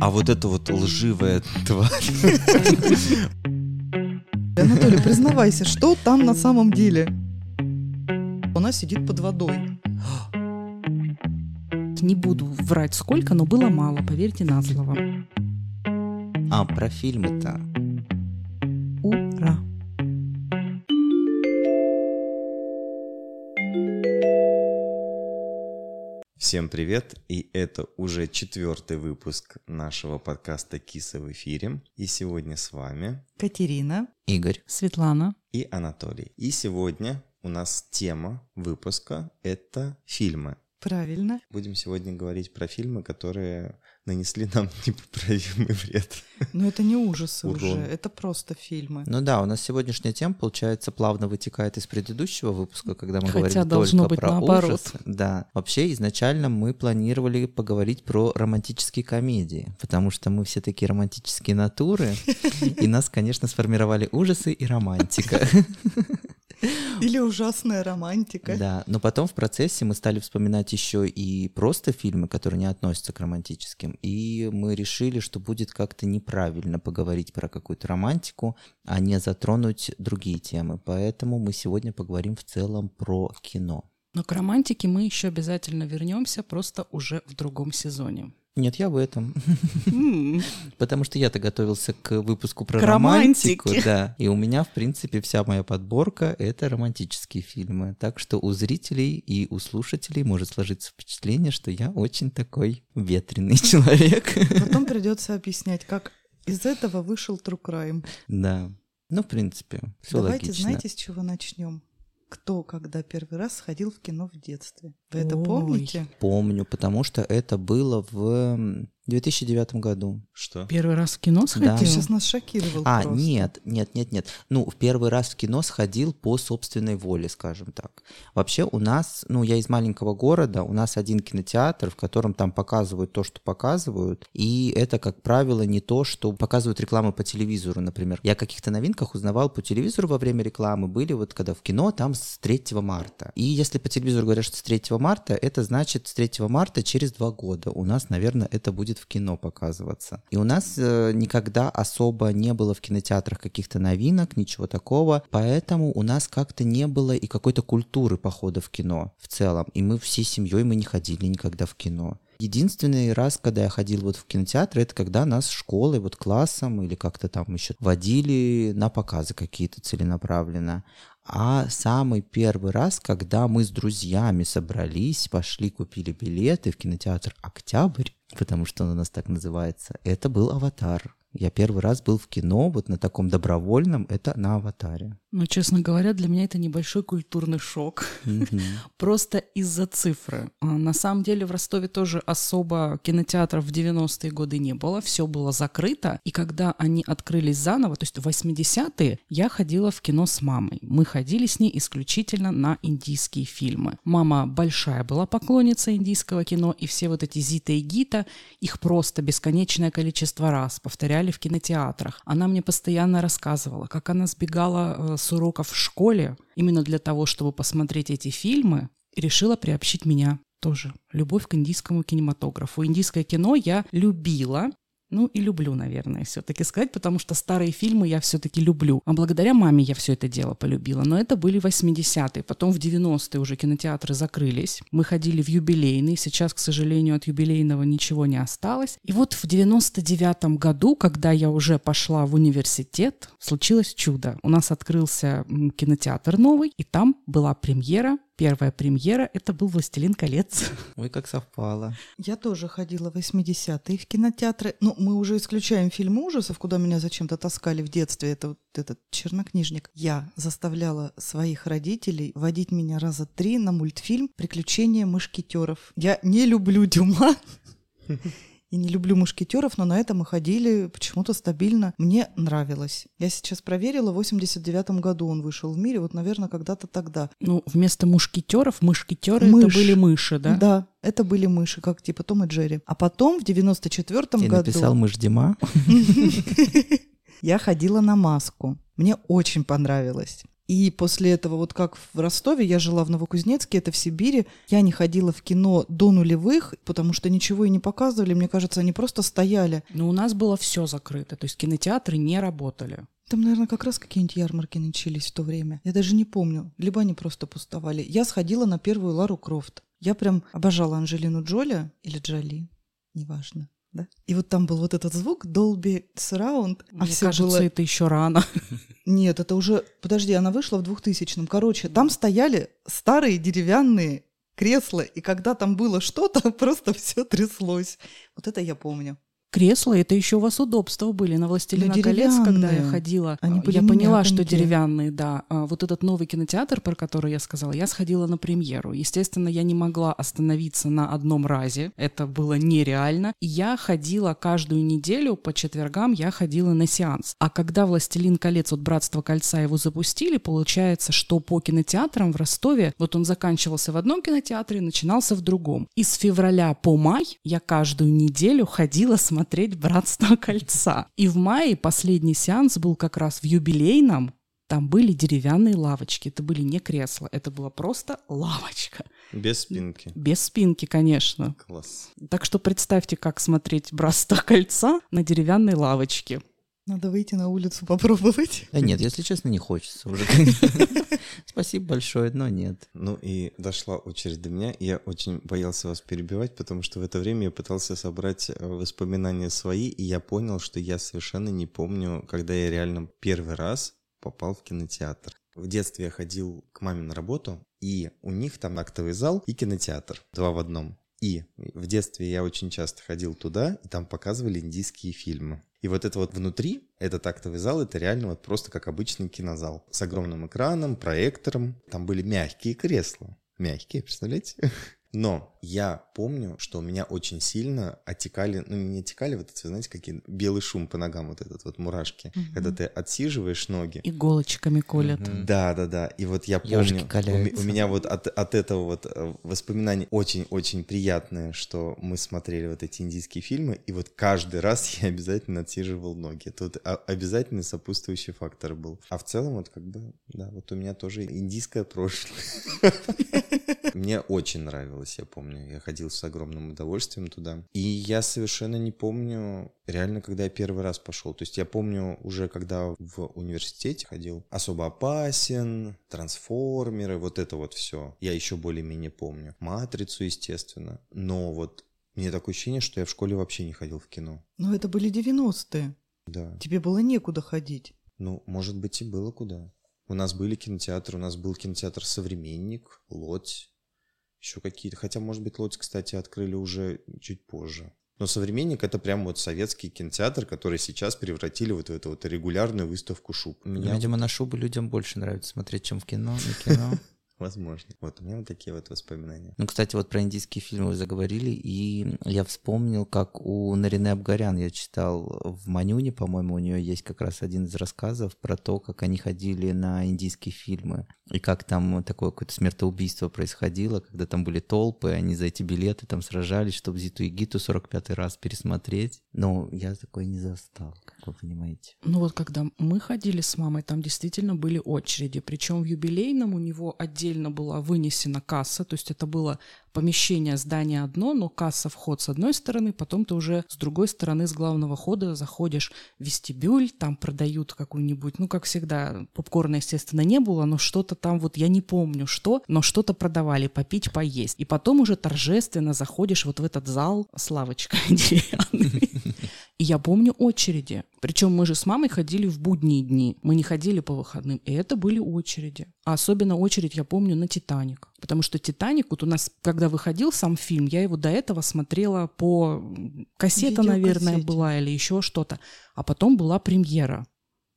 А вот эта вот лживая тварь. Анатолий, признавайся, что там на самом деле? Она сидит под водой. Не буду врать сколько, но было мало, поверьте на слово. А про фильмы-то? Ура! Всем привет, и это уже 4-й выпуск нашего подкаста «Киса в эфире». И сегодня с вами Катерина, Игорь, Светлана и Анатолий. И сегодня у нас тема выпуска — это фильмы. Правильно. Будем сегодня говорить про фильмы, которые нанесли нам непоправимый вред. Но это не ужасы уже, это просто фильмы. Ну да, у нас сегодняшняя тема, получается, плавно вытекает из предыдущего выпуска, когда мы говорили только про наоборот. Ужас. Да. Вообще, изначально мы планировали поговорить про романтические комедии, потому что мы все такие романтические натуры, и нас, конечно, сформировали ужасы и романтика. Или ужасная романтика. Да, но потом в процессе мы стали вспоминать еще и просто фильмы, которые не относятся к романтическим, и мы решили, что будет как-то неправильно поговорить про какую-то романтику, а не затронуть другие темы. Поэтому мы сегодня поговорим в целом про кино. Но к романтике мы еще обязательно вернемся, просто уже в другом сезоне. Нет, я в этом. Потому что я-то готовился к выпуску про романтику. Да. И у меня, в принципе, вся моя подборка — это романтические фильмы. Так что у зрителей и у слушателей может сложиться впечатление, что я очень такой ветреный человек. Потом придется объяснять, как из этого вышел True Crime. Да. Ну, в принципе, все логично. Давайте, знаете, с чего начнем? Кто когда первый раз сходил в кино в детстве? Вы это помните? Помню, потому что это было в 2009 году. Что? Первый раз в кино сходил? Да. Ты сейчас нас шокировал просто. Нет. Ну, в первый раз в кино сходил по собственной воле, скажем так. Вообще у нас, я из маленького города, у нас один кинотеатр, в котором там показывают то, что показывают, и это, как правило, не то, что показывают рекламу по телевизору, например. Я о каких-то новинках узнавал по телевизору во время рекламы, были вот когда в кино, там с 3 марта. И если по телевизору говорят, что с 3 марта, это значит с 3 марта через 2 года у нас, наверное, это будет в кино показываться. И у нас никогда особо не было в кинотеатрах каких-то новинок, ничего такого, поэтому у нас как-то не было и какой-то культуры похода в кино в целом, и мы всей семьей не ходили никогда в кино. Единственный раз, когда я ходил в кинотеатр, это когда нас школой, классом или как-то там еще водили на показы какие-то целенаправленно. А самый первый раз, когда мы с друзьями собрались, пошли, купили билеты в кинотеатр «Октябрь», потому что он у нас так называется, это был «Аватар». Я первый раз был в кино, на таком добровольном, это на «Аватаре». Ну, честно говоря, для меня это небольшой культурный шок. Mm-hmm. Просто из-за цифры. На самом деле в Ростове тоже особо кинотеатров в 90-е годы не было. Все было закрыто. И когда они открылись заново, то есть в 80-е, я ходила в кино с мамой. Мы ходили с ней исключительно на индийские фильмы. Мама большая была поклонница индийского кино. И все эти Зита и Гита, их просто бесконечное количество раз повторяли в кинотеатрах. Она мне постоянно рассказывала, как она сбегала с уроков в школе именно для того, чтобы посмотреть эти фильмы, и решила приобщить меня тоже. Любовь к индийскому кинематографу. Индийское кино я любила, и люблю, наверное, все-таки сказать, потому что старые фильмы я все-таки люблю. А благодаря маме я все это дело полюбила. Но это были 80-е. Потом в 90-е уже кинотеатры закрылись. Мы ходили в Юбилейный. Сейчас, к сожалению, от Юбилейного ничего не осталось. И в 99-м году, когда я уже пошла в университет, случилось чудо. У нас открылся кинотеатр новый, и там была премьера. Первая премьера — это был «Властелин колец». Ой, как совпало. Я тоже ходила в 80-е в кинотеатры. Но мы уже исключаем фильмы ужасов, куда меня зачем-то таскали в детстве. Это этот чернокнижник. Я заставляла своих родителей водить меня раза 3 на мультфильм «Приключения мушкетеров». Я не люблю Дюма. И не люблю мушкетеров, но на это мы ходили почему-то стабильно. Мне нравилось. Я сейчас проверила, в 89-м году он вышел в мире, наверное, когда-то тогда. Вместо мушкетеров, мышкетеры это были мыши, да? Да. Это были мыши, как типа Том и Джерри. А потом в 94-м году... Ты написал «Мышь Дима». Я ходила на «Маску». Мне очень понравилось. И после этого, вот как в Ростове, я жила в Новокузнецке, это в Сибири, я не ходила в кино до нулевых, потому что ничего и не показывали, мне кажется, они просто стояли. Но у нас было все закрыто, то есть кинотеатры не работали. Там, наверное, как раз какие-нибудь ярмарки начались в то время. Я даже не помню, либо они просто пустовали. Я сходила на первую Лару Крофт. Я прям обожала Анджелину Джоли или Джоли, неважно. Да? И вот там был вот этот звук Dolby Surround. Мне кажется, было... это еще рано. Нет, это уже... Подожди, она вышла в 2000-м. Короче, там стояли старые деревянные кресла, и когда там было что-то, просто все тряслось. Вот это я помню. Кресла, это еще у вас удобства были. На «Властелина колец», когда я ходила, я поняла, что деревянные, да. Вот этот новый кинотеатр, про который я сказала, я сходила на премьеру. Естественно, я не могла остановиться на одном разе. Это было нереально. Я ходила каждую неделю, по четвергам я ходила на сеанс. А когда «Властелин колец», вот «Братство кольца», его запустили, получается, что по кинотеатрам в Ростове, вот он заканчивался в одном кинотеатре, начинался в другом. И с февраля по май я каждую неделю ходила смотреть «Братство кольца». И в мае последний сеанс был как раз в Юбилейном. Там были деревянные лавочки. Это были не кресла, это была просто лавочка. Без спинки. Без спинки, конечно. Класс. Так что представьте, как смотреть «Братство кольца» на деревянной лавочке. Надо выйти на улицу попробовать. Да нет, если честно, не хочется уже. Спасибо большое, но нет. Ну и дошла очередь до меня. Я очень боялся вас перебивать, потому что в это время я пытался собрать воспоминания свои, и я понял, что я совершенно не помню, когда я реально первый раз попал в кинотеатр. В детстве я ходил к маме на работу, и у них там актовый зал и кинотеатр. 2 в 1. И в детстве я очень часто ходил туда, и там показывали индийские фильмы. И вот это вот внутри, этот актовый зал, это реально вот просто как обычный кинозал. С огромным экраном, проектором. Там были мягкие кресла. Мягкие, представляете? Но я помню, что у меня очень сильно отекали, ну не отекали, вот это, знаете, какие белый шум по ногам, вот этот вот мурашки, когда ты отсиживаешь ноги. Иголочками колят. Да-да-да, и вот я помню, у меня вот от этого вот воспоминания очень-очень приятное, что мы смотрели вот эти индийские фильмы, и вот каждый раз я обязательно отсиживал ноги, тут обязательно сопутствующий фактор был. А в целом вот как бы, да, вот у меня тоже индийское прошлое. Мне очень нравилось, я помню. Я ходил с огромным удовольствием туда. И я совершенно не помню, реально, когда я первый раз пошел. То есть я помню уже, когда в университете ходил. «Особо опасен», «Трансформеры», вот это вот все. Я еще более-менее помню. «Матрицу», естественно. Но вот мне такое ощущение, что я в школе вообще не ходил в кино. Но это были 90-е. Да. Тебе было некуда ходить. Ну, может быть, и было куда. У нас были кинотеатры, у нас был кинотеатр «Современник», «Лодь», еще какие-то. Хотя, может быть, «Лодь», кстати, открыли уже чуть позже. Но «Современник» — это прям вот советский кинотеатр, который сейчас превратили вот в эту вот регулярную выставку шуб. Видимо, на шубы людям больше нравится смотреть, чем в кино, на кино. Возможно. Вот у меня вот такие вот воспоминания. Ну, кстати, вот про индийские фильмы вы заговорили, и я вспомнил, как у Нарине Абгарян, я читал в «Манюне», по-моему, у нее есть как раз один из рассказов про то, как они ходили на индийские фильмы, и как там такое какое-то смертоубийство происходило, когда там были толпы, они за эти билеты там сражались, чтобы «Зиту и Гиту» 45-й раз пересмотреть. Но я такое не застал, как вы понимаете. Ну вот когда мы ходили с мамой, там действительно были очереди, причем в «Юбилейном» у него отдельно была вынесена касса, то есть это было помещение, здание одно, но касса, вход с одной стороны, потом ты уже с другой стороны с главного хода заходишь в вестибюль, там продают какую-нибудь, ну как всегда, попкорна, естественно, не было, но что-то там вот, я не помню что, но что-то продавали, попить, поесть. И потом уже торжественно заходишь вот в этот зал с лавочкой деревянной. И я помню очереди. Причем мы же с мамой ходили в будние дни. Мы не ходили по выходным. И это были очереди. А особенно очередь я помню на «Титаник». Потому что «Титаник», вот у нас, когда выходил сам фильм, я его до этого смотрела по... Кассета, наверное, была или еще что-то. А потом была премьера.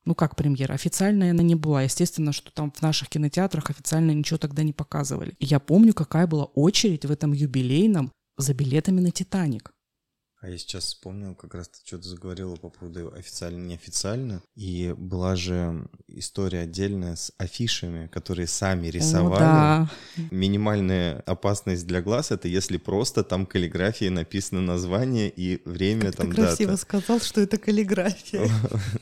Ну как премьера? Официальная она не была. Естественно, что там в наших кинотеатрах официально ничего тогда не показывали. И я помню, какая была очередь в этом «Юбилейном» за билетами на «Титаник». А я сейчас вспомнил, как раз ты что-то заговорила по поводу официально-неофициально. И была же история отдельная с афишами, которые сами рисовали. Да. Минимальная опасность для глаз — это если просто там каллиграфией написано название и время, как там дата. Ты красиво сказал, что это каллиграфия.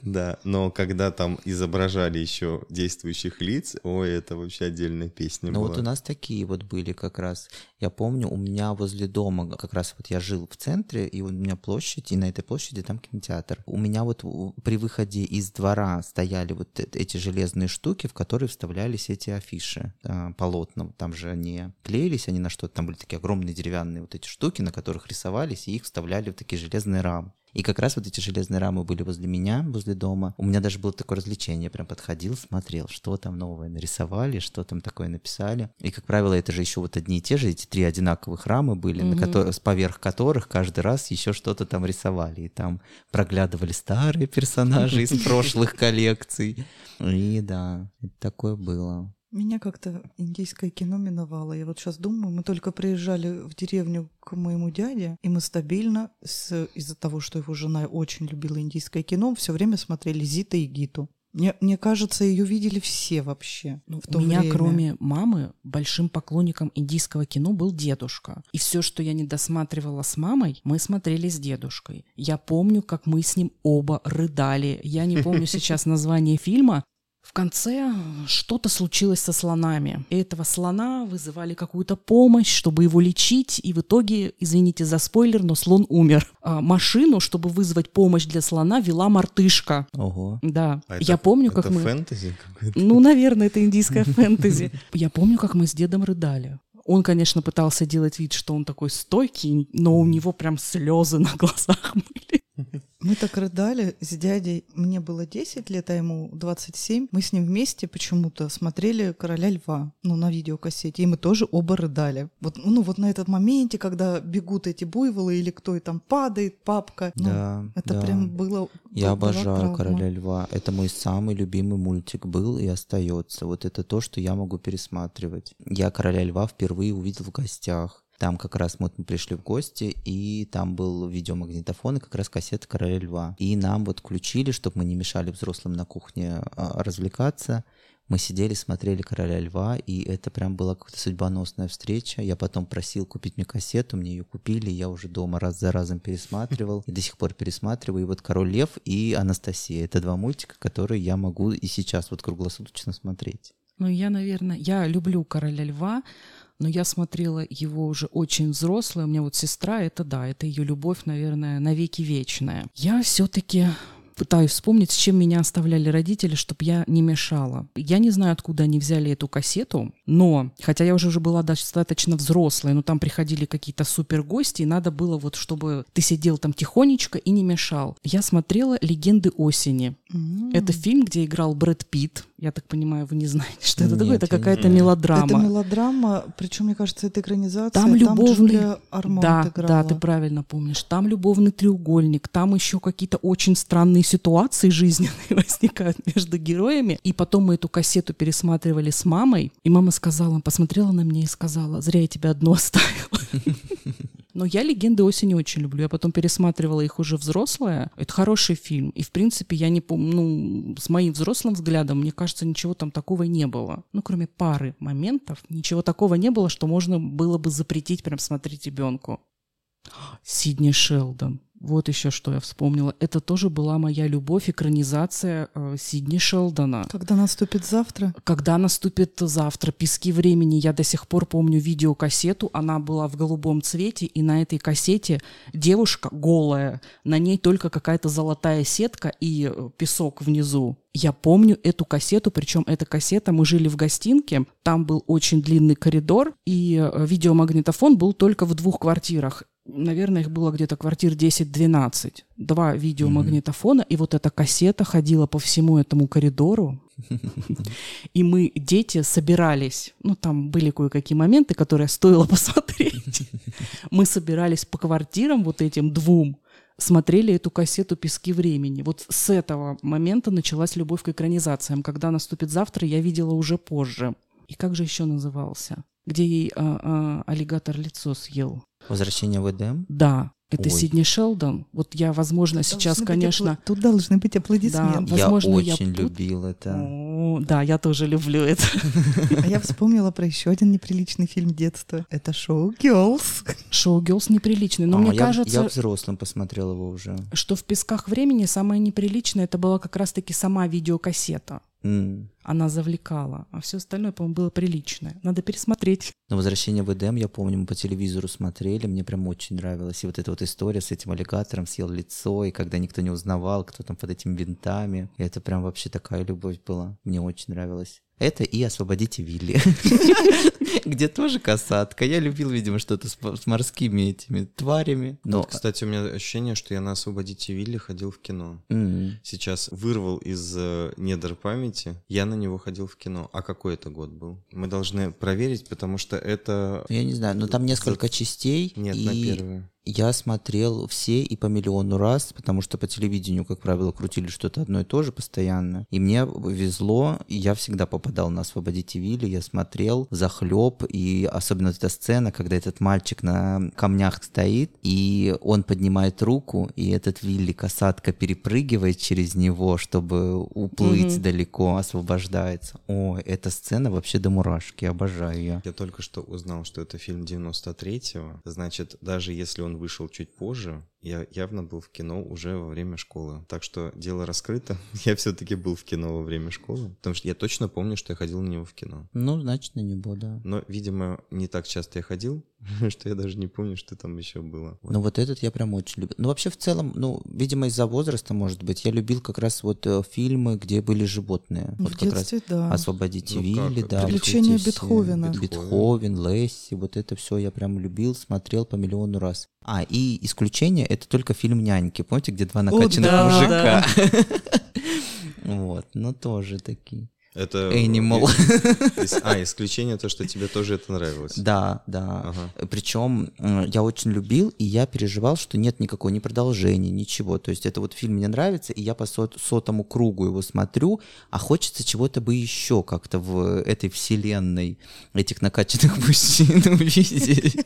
Да, но когда там изображали еще действующих лиц, ой, это вообще отдельная песня была. Ну вот у нас такие вот были как раз. Я помню, у меня возле дома, как раз вот я жил в центре, и у меня площадь, и на этой площади там кинотеатр. У меня вот при выходе из двора стояли вот эти железные штуки, в которые вставлялись эти афиши полотна. Там же они клеились, они на что-то, там были такие огромные деревянные вот эти штуки, на которых рисовались, и их вставляли в такие железные рамы. И как раз вот эти железные рамы были возле меня, возле дома. У меня даже было такое развлечение. Я прям подходил, смотрел, что там новое нарисовали, что там такое написали. И, как правило, это же еще вот одни и те же, эти три одинаковых рамы были, на которые, поверх которых каждый раз еще что-то там рисовали. И там проглядывали старые персонажи из прошлых коллекций. И да, такое было. Меня как-то индийское кино миновало. Я вот сейчас думаю, мы только приезжали в деревню к моему дяде, и мы стабильно, из-за того, что его жена очень любила индийское кино, все время смотрели «Зита и Гиту». Мне кажется, ее видели все вообще. Ну, у меня, кроме мамы, большим поклонником индийского кино был дедушка. И все, что я не досматривала с мамой, мы смотрели с дедушкой. Я помню, как мы с ним оба рыдали. Я не помню сейчас название фильма. В конце что-то случилось со слонами. И этого слона вызывали какую-то помощь, чтобы его лечить. И в итоге, извините за спойлер, но слон умер. А машину, чтобы вызвать помощь для слона, вела мартышка. Ого. Да. А я помню, как мы... Это фэнтези какое-то? Ну, наверное, это индийское фэнтези. Я помню, как мы с дедом рыдали. Он, конечно, пытался делать вид, что он такой стойкий, но у него прям слезы на глазах были. Мы так рыдали с дядей. Мне было 10 лет, а ему 27. Мы с ним вместе почему-то смотрели «Короля льва», ну, на видеокассете. И мы тоже оба рыдали. Вот, ну, вот на этот моменте, когда бегут эти буйволы или кто там падает, папка. Ну, да, это да. Прям было... Я обожаю «Короля льва». Это мой самый любимый мультик был и остается. Вот это то, что я могу пересматривать. Я «Короля льва» впервые увидел в гостях. Там как раз вот мы пришли в гости, и там был видеомагнитофон, и как раз кассета «Короля льва». И нам вот включили, чтобы мы не мешали взрослым на кухне развлекаться. Мы сидели, смотрели «Короля льва», и это прям была какая-то судьбоносная встреча. Я потом просил купить мне кассету, мне ее купили, я уже дома раз за разом пересматривал, и до сих пор пересматриваю. И вот «Король лев» и «Анастасия» — это два мультика, которые я могу и сейчас вот круглосуточно смотреть. Ну, я, наверное, люблю «Короля льва», но я смотрела его уже очень взрослой. У меня вот сестра, это ее любовь, наверное, навеки вечная. Я все-таки пытаюсь вспомнить, с чем меня оставляли родители, чтобы я не мешала. Я не знаю, откуда они взяли эту кассету, но, хотя я уже была достаточно взрослой, но там приходили какие-то супергости, и надо было вот, чтобы ты сидел там тихонечко и не мешал. Я смотрела «Легенды осени». Это фильм, где играл Брэд Питт. Я так понимаю, вы не знаете, что это такое. Это какая-то мелодрама. Это мелодрама, причем, мне кажется, это экранизация. Там Джулия Арманд играла. Да, ты правильно помнишь. Там любовный треугольник, там еще какие-то очень странные ситуации жизненные возникают между героями. И потом мы эту кассету пересматривали с мамой, и мама сказала, посмотрела на меня и сказала: зря я тебя одно оставила. Но я «Легенды осени» очень люблю. Я потом пересматривала их уже взрослая. Это хороший фильм. И, в принципе, я не помню, с моим взрослым взглядом, мне кажется, ничего там такого не было. Ну, кроме пары моментов, ничего такого не было, что можно было бы запретить прям смотреть ребенку. Сидни Шелдон. Вот еще что я вспомнила. Это тоже была моя любовь, экранизация Сидни Шелдона. «Когда наступит завтра». «Когда наступит завтра», «Пески времени». Я до сих пор помню видеокассету. Она была в голубом цвете, и на этой кассете девушка голая. На ней только какая-то золотая сетка и песок внизу. Я помню эту кассету, причем эта кассета, мы жили в гостинке, там был очень длинный коридор, и видеомагнитофон был только в 2 квартирах. Наверное, их было где-то квартир 10-12. 2 видеомагнитофона, и вот эта кассета ходила по всему этому коридору. И мы, дети, собирались. Ну, там были кое-какие моменты, которые стоило посмотреть. Мы собирались по квартирам вот этим 2, смотрели эту кассету «Пески времени». Вот с этого момента началась любовь к экранизациям. «Когда наступит завтра» я видела уже позже. И как же еще назывался? Где ей аллигатор лицо съел? «Возвращение в Эдем». Да. Это Сидни Шелдон. Вот я, возможно, сейчас, конечно... Тут должны быть аплодисменты. Да, возможно, я очень любил это. О, да, я тоже люблю это. А я вспомнила про еще один неприличный фильм детства. Это «Шоу Гёрлз». «Шоу Гёрлз» неприличный. Но мне кажется... Я взрослым посмотрела его уже. Что в «Песках времени» самое неприличное, это была как раз-таки сама видеокассета. Она завлекала, а все остальное, по-моему, было приличное. Надо пересмотреть. Но «Возвращение в Эдем», я помню, мы по телевизору смотрели, мне прям очень нравилась. И вот эта вот история с этим аллигатором, съел лицо, и когда никто не узнавал, кто там под этими бинтами. И это прям вообще такая любовь была. Мне очень нравилось. Это и «Освободите Вилли», где тоже касатка. Я любил, видимо, что-то с морскими этими тварями. Но, кстати, у меня ощущение, что я на «Освободите Вилли» ходил в кино. Сейчас вырвал из недр памяти. Я на него ходил в кино. А какой это год был? Мы должны проверить, потому что это... Я не знаю, но там несколько частей. Нет, на первую. Я смотрел все и по миллиону раз, потому что по телевидению, как правило, крутили что-то одно и то же постоянно. И мне везло, я всегда попадал на «Освободите Вилли», я смотрел захлеб, и особенно эта сцена, когда этот мальчик на камнях стоит, и он поднимает руку, и этот Вилли, касатка, перепрыгивает через него, чтобы уплыть далеко, освобождается. О, эта сцена вообще до мурашки, обожаю ее. Я только что узнал, что это фильм 93-го, значит, даже если он вышел чуть позже, я явно был в кино уже во время школы. Так что дело раскрыто. Я все-таки был в кино во время школы. Потому что я точно помню, что я ходил на него в кино. Ну, значит, на него, да. Но, видимо, не так часто я ходил, что я даже не помню, что там еще было. Ну, вот этот я прям очень любил. Ну, вообще, в целом, ну, видимо, из-за возраста, может быть, я любил как раз вот фильмы, где были животные. Вот как раз «Освободите Вилли», да. «Приключения Бетховена». Бетховен, Лесси, вот это все я прям любил, смотрел по миллиону раз. А, и исключение — это только фильм «Няньки». Помните, где два накачанных мужика? Вот, но тоже такие. Это Animal. Исключение то, что тебе тоже это нравилось. Да, да. Ага. Причем я очень любил, и я переживал, что нет никакого ни продолжения, ничего. То есть это вот фильм мне нравится, и я по сотому кругу его смотрю, а хочется чего-то бы еще как-то в этой вселенной этих накачанных мужчин увидеть.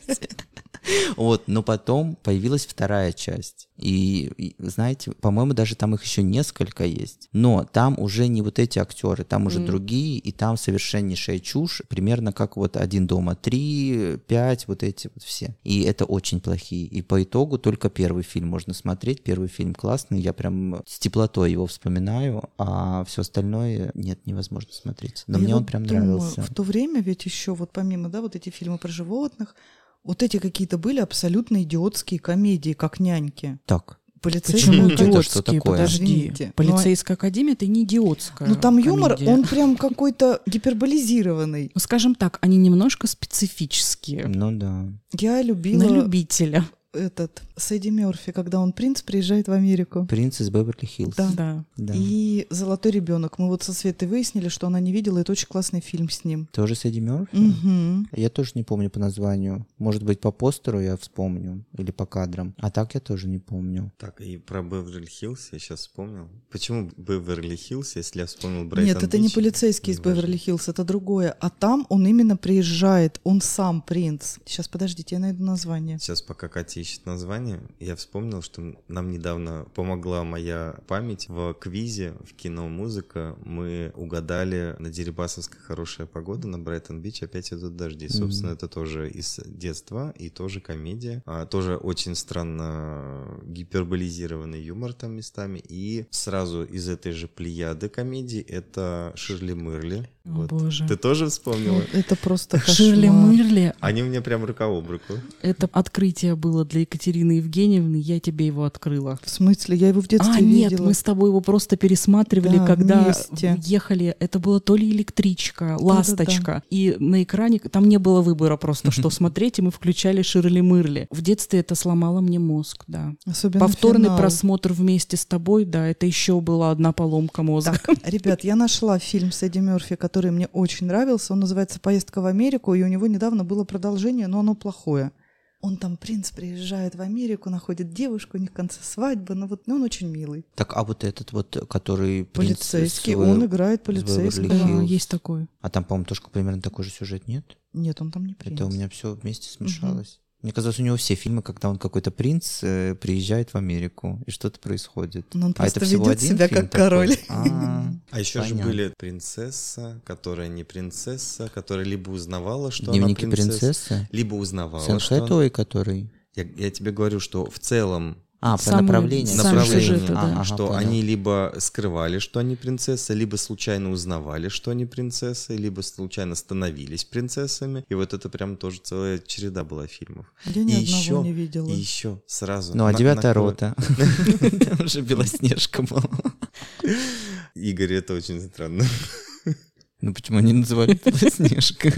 Вот, но потом появилась вторая часть. И, знаете, по-моему, даже там их еще несколько есть. Но там уже не вот эти актеры, там уже другие, и там совершеннейшая чушь, примерно как вот «Один дома», 3, 5, вот эти вот все. И это очень плохие. И по итогу только первый фильм можно смотреть. Первый фильм классный, я прям с теплотой его вспоминаю, а все остальное нет, невозможно смотреть. Но я мне вот он прям нравился. В то время ведь еще вот помимо, да, вот эти фильмы про животных, вот эти какие-то были абсолютно идиотские комедии, как «Няньки». Так. Почему идиотские? Подожди. «Полицейская академия» — это не идиотская. Ну там юмор, он прям какой-то гиперболизированный. Ну скажем так, они немножко специфические. Ну да. Я любила... На любителя. Этот Сэдди Мёрфи, когда он принц, приезжает в Америку. Принц из Беверли-Хиллз. Да. Да. Да. И «Золотой ребенок». Мы вот со Светой выяснили, что она не видела. Это очень классный фильм с ним. Тоже Сэдди Мёрфи? Угу. Я тоже не помню по названию. Может быть, по постеру я вспомню или по кадрам. А так я тоже не помню. Так, и про Беверли-Хиллз я сейчас вспомнил. Почему Беверли-Хиллз, если я вспомнил Брайтон-Бич? Нет, это не полицейский из Беверли-Хиллз, это другое. А там он именно приезжает. Он сам принц. Сейчас, подождите, я найду название. Сейчас пока Катя ищет название, я вспомнил, что нам недавно помогла моя память. В квизе в кино «Музыка» мы угадали на Дерибасовской «Хорошая погода», на Брайтон-Бич «Опять идут дожди». Собственно, это тоже из детства и тоже комедия. А, тоже очень странно гиперболизированный юмор там местами. И сразу из этой же плеяды комедий это «Ширли Мырли». О, вот. Боже. Ты тоже вспомнила? Это просто кошмар. Ширли Мырли. Они мне прям рука об руку. Это открытие было для Екатерины Евгеньевны, я тебе его открыла. В смысле? Я его в детстве видела. А, нет, мы с тобой его просто пересматривали, да, когда ехали. Это было то ли электричка, «Ласточка». Да. И на экране там не было выбора просто, что смотреть, и мы включали «Ширли Мырли». В детстве это сломало мне мозг, да. Особенно повторный финал. Просмотр вместе с тобой, да, это еще была одна поломка мозга. Так, ребят, я нашла фильм с Эдди Мёрфи, который мне очень нравился. Он называется «Поездка в Америку», и у него недавно было продолжение, но оно плохое. Он там, принц, приезжает в Америку, находит девушку, у них в конце свадьбы, но вот он очень милый. Так, а вот этот вот, который... Полицейский, он играет полицейского. Да, есть такой. А там, по-моему, тоже примерно такой же сюжет, нет? Нет, он там не принц. Это у меня все вместе смешалось. Мне казалось, у него все фильмы, когда он какой-то принц приезжает в Америку, и что-то происходит. Но он просто ведет себя как король. А еще же были принцесса, которая не принцесса, которая либо узнавала, что она принцесса, либо узнавала, что... который. Я тебе говорю, что в целом... По направлению, что понял. Они либо скрывали, что они принцессы, либо случайно узнавали, что они принцессы, либо случайно становились принцессами. И вот это прям тоже целая череда была фильмов. Я ни одного не видела. И еще сразу... Ну, а «Девятая рота». Там же «Белоснежка» была. Игорь, это очень странно. Ну почему они называли «Белоснежка»?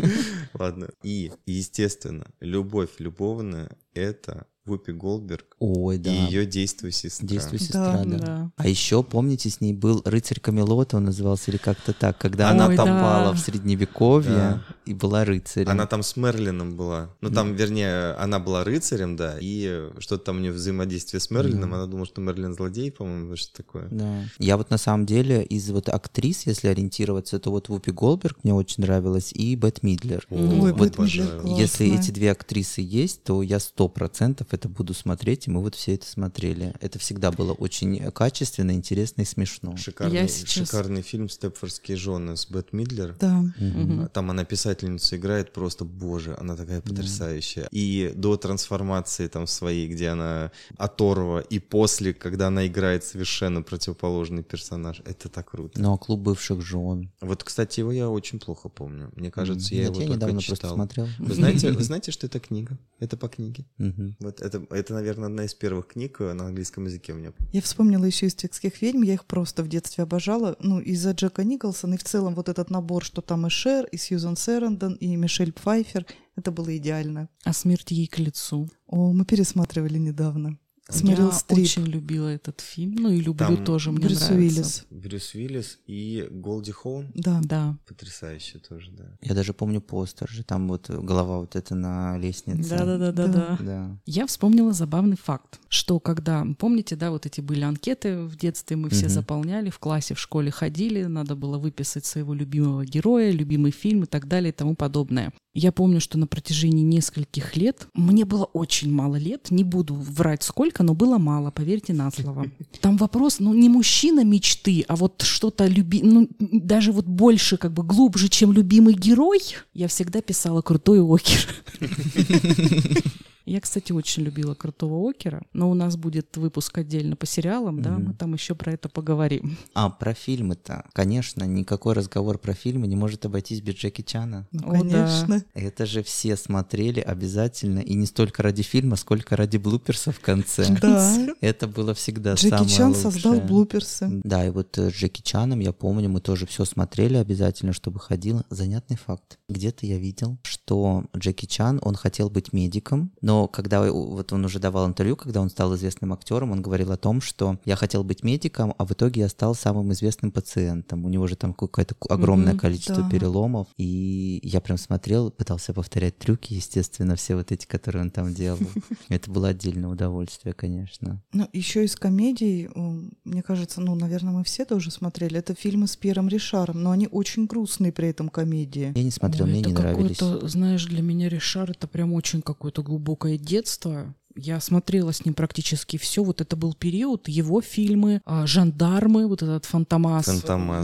Ладно. И, естественно, «Любовь любовная» — это... Вупи Голдберг и ее «Действуй, сестра». «Действуй, сестра», да. А еще, помните, с ней был «Рыцарь Камелота», он назывался, или как-то так, когда она там попала в Средневековье и была рыцарем. Она там с Мерлином была. Ну там, вернее, она была рыцарем, да, и что-то там у нее взаимодействие с Мерлином, она думала, что Мерлин злодей, по-моему, что такое. Да. Я вот на самом деле из вот актрис, если ориентироваться, то вот Вупи Голдберг мне очень нравилась и Бет Мидлер. Ой, Бет Мидлер классная. Если эти две актрисы есть, то я 100% это буду смотреть, и мы вот все это смотрели. Это всегда было очень качественно, интересно и смешно. Шикарный фильм «Степфордские жены» с Бет Мидлер. Да. Mm-hmm. Там она писательницу играет, просто, боже, она такая потрясающая. Mm-hmm. И до трансформации там своей, где она оторва, и после, когда она играет совершенно противоположный персонаж, это так круто. Ну, а «Клуб бывших жен». Вот, кстати, его я очень плохо помню. Мне кажется, я его только читал. Вы знаете, что это книга? Это по книге. Вот. Это, наверное, одна из первых книг на английском языке у меня. Я вспомнила еще из текстских фильм, я их просто в детстве обожала, ну, из-за Джека Николсона, и в целом вот этот набор, что там и Шер, и Сьюзан Сэрандон, и Мишель Пфайфер, это было идеально. А «Смерть ей к лицу». О, мы пересматривали недавно. Я очень любила этот фильм, ну и люблю там тоже, мне нравится. Брюс Уиллис и Голди Хоун. Да. Потрясающе тоже, да. Я даже помню постер же, там вот голова вот эта на лестнице. Да. Я вспомнила забавный факт, что когда, помните, да, вот эти были анкеты в детстве, мы все заполняли, в классе, в школе ходили, надо было выписать своего любимого героя, любимый фильм и так далее и тому подобное. Я помню, что на протяжении нескольких лет, мне было очень мало лет, не буду врать сколько, но было мало, поверьте на слово. Там вопрос, ну, не мужчина мечты, а вот что-то ну, даже вот больше, как бы глубже, чем любимый герой, я всегда писала «Крутой Окер». Я, кстати, очень любила «Крутого Окера», но у нас будет выпуск отдельно по сериалам, да, мы там еще про это поговорим. А про фильмы-то, конечно, никакой разговор про фильмы не может обойтись без Джеки Чана. Ну, конечно. Это же все смотрели обязательно, и не столько ради фильма, сколько ради блуперса в конце. Да. Это было всегда самое лучшее. Джеки Чан создал блуперсы. Да, и вот с Джеки Чаном, я помню, мы тоже все смотрели обязательно, чтобы ходило. Занятный факт. Где-то я видел, что Джеки Чан, он хотел быть медиком, но когда вот он уже давал интервью, когда он стал известным актером, он говорил о том, что я хотел быть медиком, а в итоге я стал самым известным пациентом. У него же там какое-то огромное количество переломов. И я прям смотрел, пытался повторять трюки, естественно, все вот эти, которые он там делал. Это было отдельное удовольствие, конечно. Ну, еще из комедий, мне кажется, ну, наверное, мы все тоже смотрели, это фильмы с Пьером Ришаром, но они очень грустные при этом комедии. Я не смотрел, мне не нравились. Знаешь, для меня Ришар — это прям очень какое-то глубокое детство. Я смотрела с ним практически все. Вот это был период, его фильмы, «Жандармы», вот этот «Фантомас»,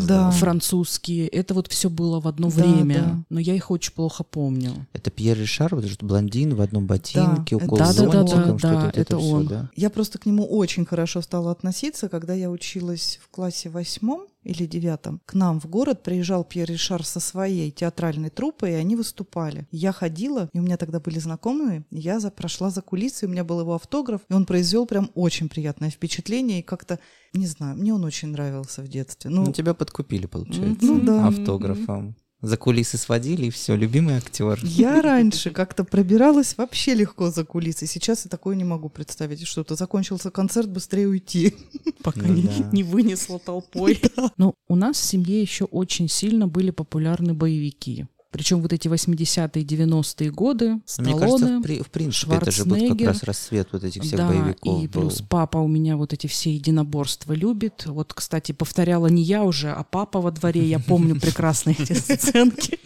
да. Французские. Это вот все было в одно время. Да. Но я их очень плохо помню. Это Пьер Ришар, вот этот блондин в одном ботинке, укол зонтиком, что-то вот это все, да? Я просто к нему очень хорошо стала относиться, когда я училась в классе 8 или 9. К нам в город приезжал Пьер Ришар со своей театральной труппой, и они выступали. Я ходила, и у меня тогда были знакомые, я прошла за кулисы, у меня был его автограф, и он произвел прям очень приятное впечатление, и как-то, не знаю, мне он очень нравился в детстве. Ну тебя подкупили, получается, автографом. За кулисы сводили, и все, любимый актер. Я раньше как-то пробиралась вообще легко за кулисы. Сейчас я такое не могу представить. Что-то закончился концерт, быстрее уйти. Пока не вынесла толпой. Но у нас в семье еще очень сильно были популярны боевики. Причем вот эти 80-е, 90-е годы, Сталлоне, Шварценеггер. Мне кажется, в принципе, это же был как раз расцвет вот этих всех боевиков. Да, и плюс папа у меня вот эти все единоборства любит. Вот, кстати, повторяла не я уже, а папа во дворе. Я помню прекрасные эти сценки.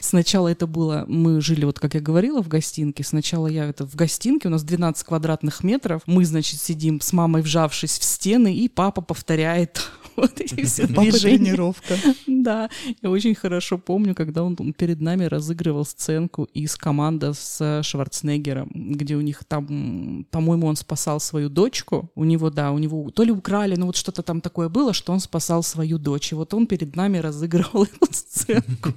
Сначала это было, мы жили, вот как я говорила, в гостинке. Сначала я это в гостинке, у нас 12 квадратных метров. Мы, значит, сидим с мамой, вжавшись в стены, и папа повторяет вот эти все движения. Тренировка. Да, я очень хорошо помню, когда он перед нами разыгрывал сценку из «Команды» с Шварценеггером, где у них там, по-моему, он спасал свою дочку. У него, да, у него то ли украли, но вот что-то там такое было, что он спасал свою дочь. И вот он перед нами разыгрывал эту сценку.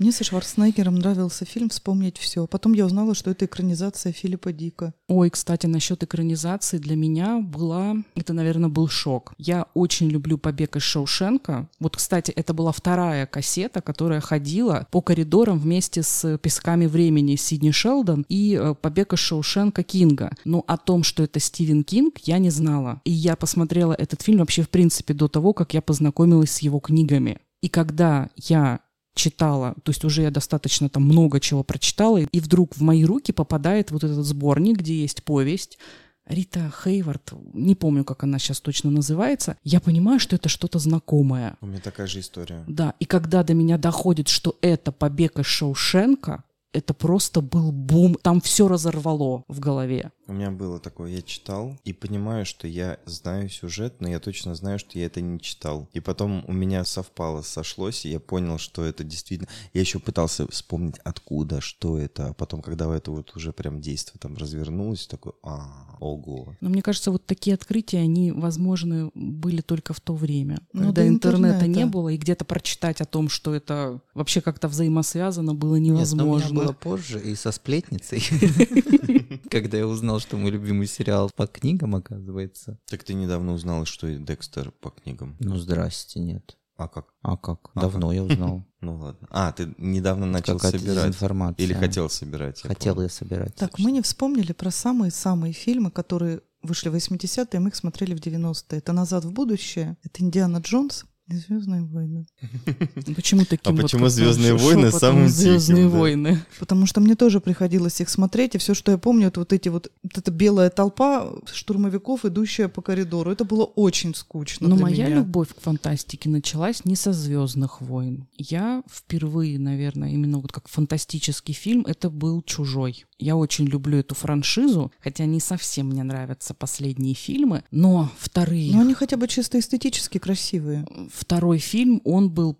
Мне со Шварценеггером нравился фильм «Вспомнить все». Потом я узнала, что это экранизация Филиппа Дика. Ой, кстати, насчет экранизации для меня была... Это, наверное, был шок. Я очень люблю «Побег из Шоушенка». Вот, кстати, это была вторая кассета, которая ходила по коридорам вместе с «Песками времени» Сидни Шелдон и «Побег из Шоушенка» Кинга. Но о том, что это Стивен Кинг, я не знала. И я посмотрела этот фильм вообще, в принципе, до того, как я познакомилась с его книгами. И когда я читала, то есть уже я достаточно там много чего прочитала, и вдруг в мои руки попадает вот этот сборник, где есть повесть, Рита Хейворт, не помню, как она сейчас точно называется, я понимаю, что это что-то знакомое. У меня такая же история. Да, и когда до меня доходит, что это «Побег из Шоушенка», это просто был бум, там все разорвало в голове. У меня было такое, я читал и понимаю, что я знаю сюжет, но я точно знаю, что я это не читал. И потом у меня совпало, сошлось, и я понял, что это действительно... Я еще пытался вспомнить, откуда, что это, а потом, когда это вот уже прям действие там развернулось, такой, ого. Но мне кажется, вот такие открытия, они, возможно, были только в то время, когда интернета не было, и где-то прочитать о том, что это вообще как-то взаимосвязано, было невозможно. Было позже и со «Сплетницей», когда я узнал, что мой любимый сериал по книгам, оказывается. Так ты недавно узнала, что и Декстер по книгам? Ну, здрасте, нет. А как? Давно я узнал. Ну ладно. Ты недавно начал собирать. Или хотел собирать. Хотел я собирать. Так, мы не вспомнили про самые-самые фильмы, которые вышли в 80-е, и мы их смотрели в 90-е. Это «Назад в будущее», это «Индиана Джонс», «Звездные войны». Почему таким вот? А почему «Звездные войны» самым «Звездные войны»? Потому что мне тоже приходилось их смотреть, и все, что я помню, это эта белая толпа штурмовиков, идущая по коридору. Это было очень скучно. Но моя любовь к фантастике началась не со «Звездных войн». Я впервые, наверное, именно вот как фантастический фильм, это был «Чужой». Я очень люблю эту франшизу, хотя не совсем мне нравятся последние фильмы, но вторые... Но они хотя бы чисто эстетически красивые. Второй фильм, он был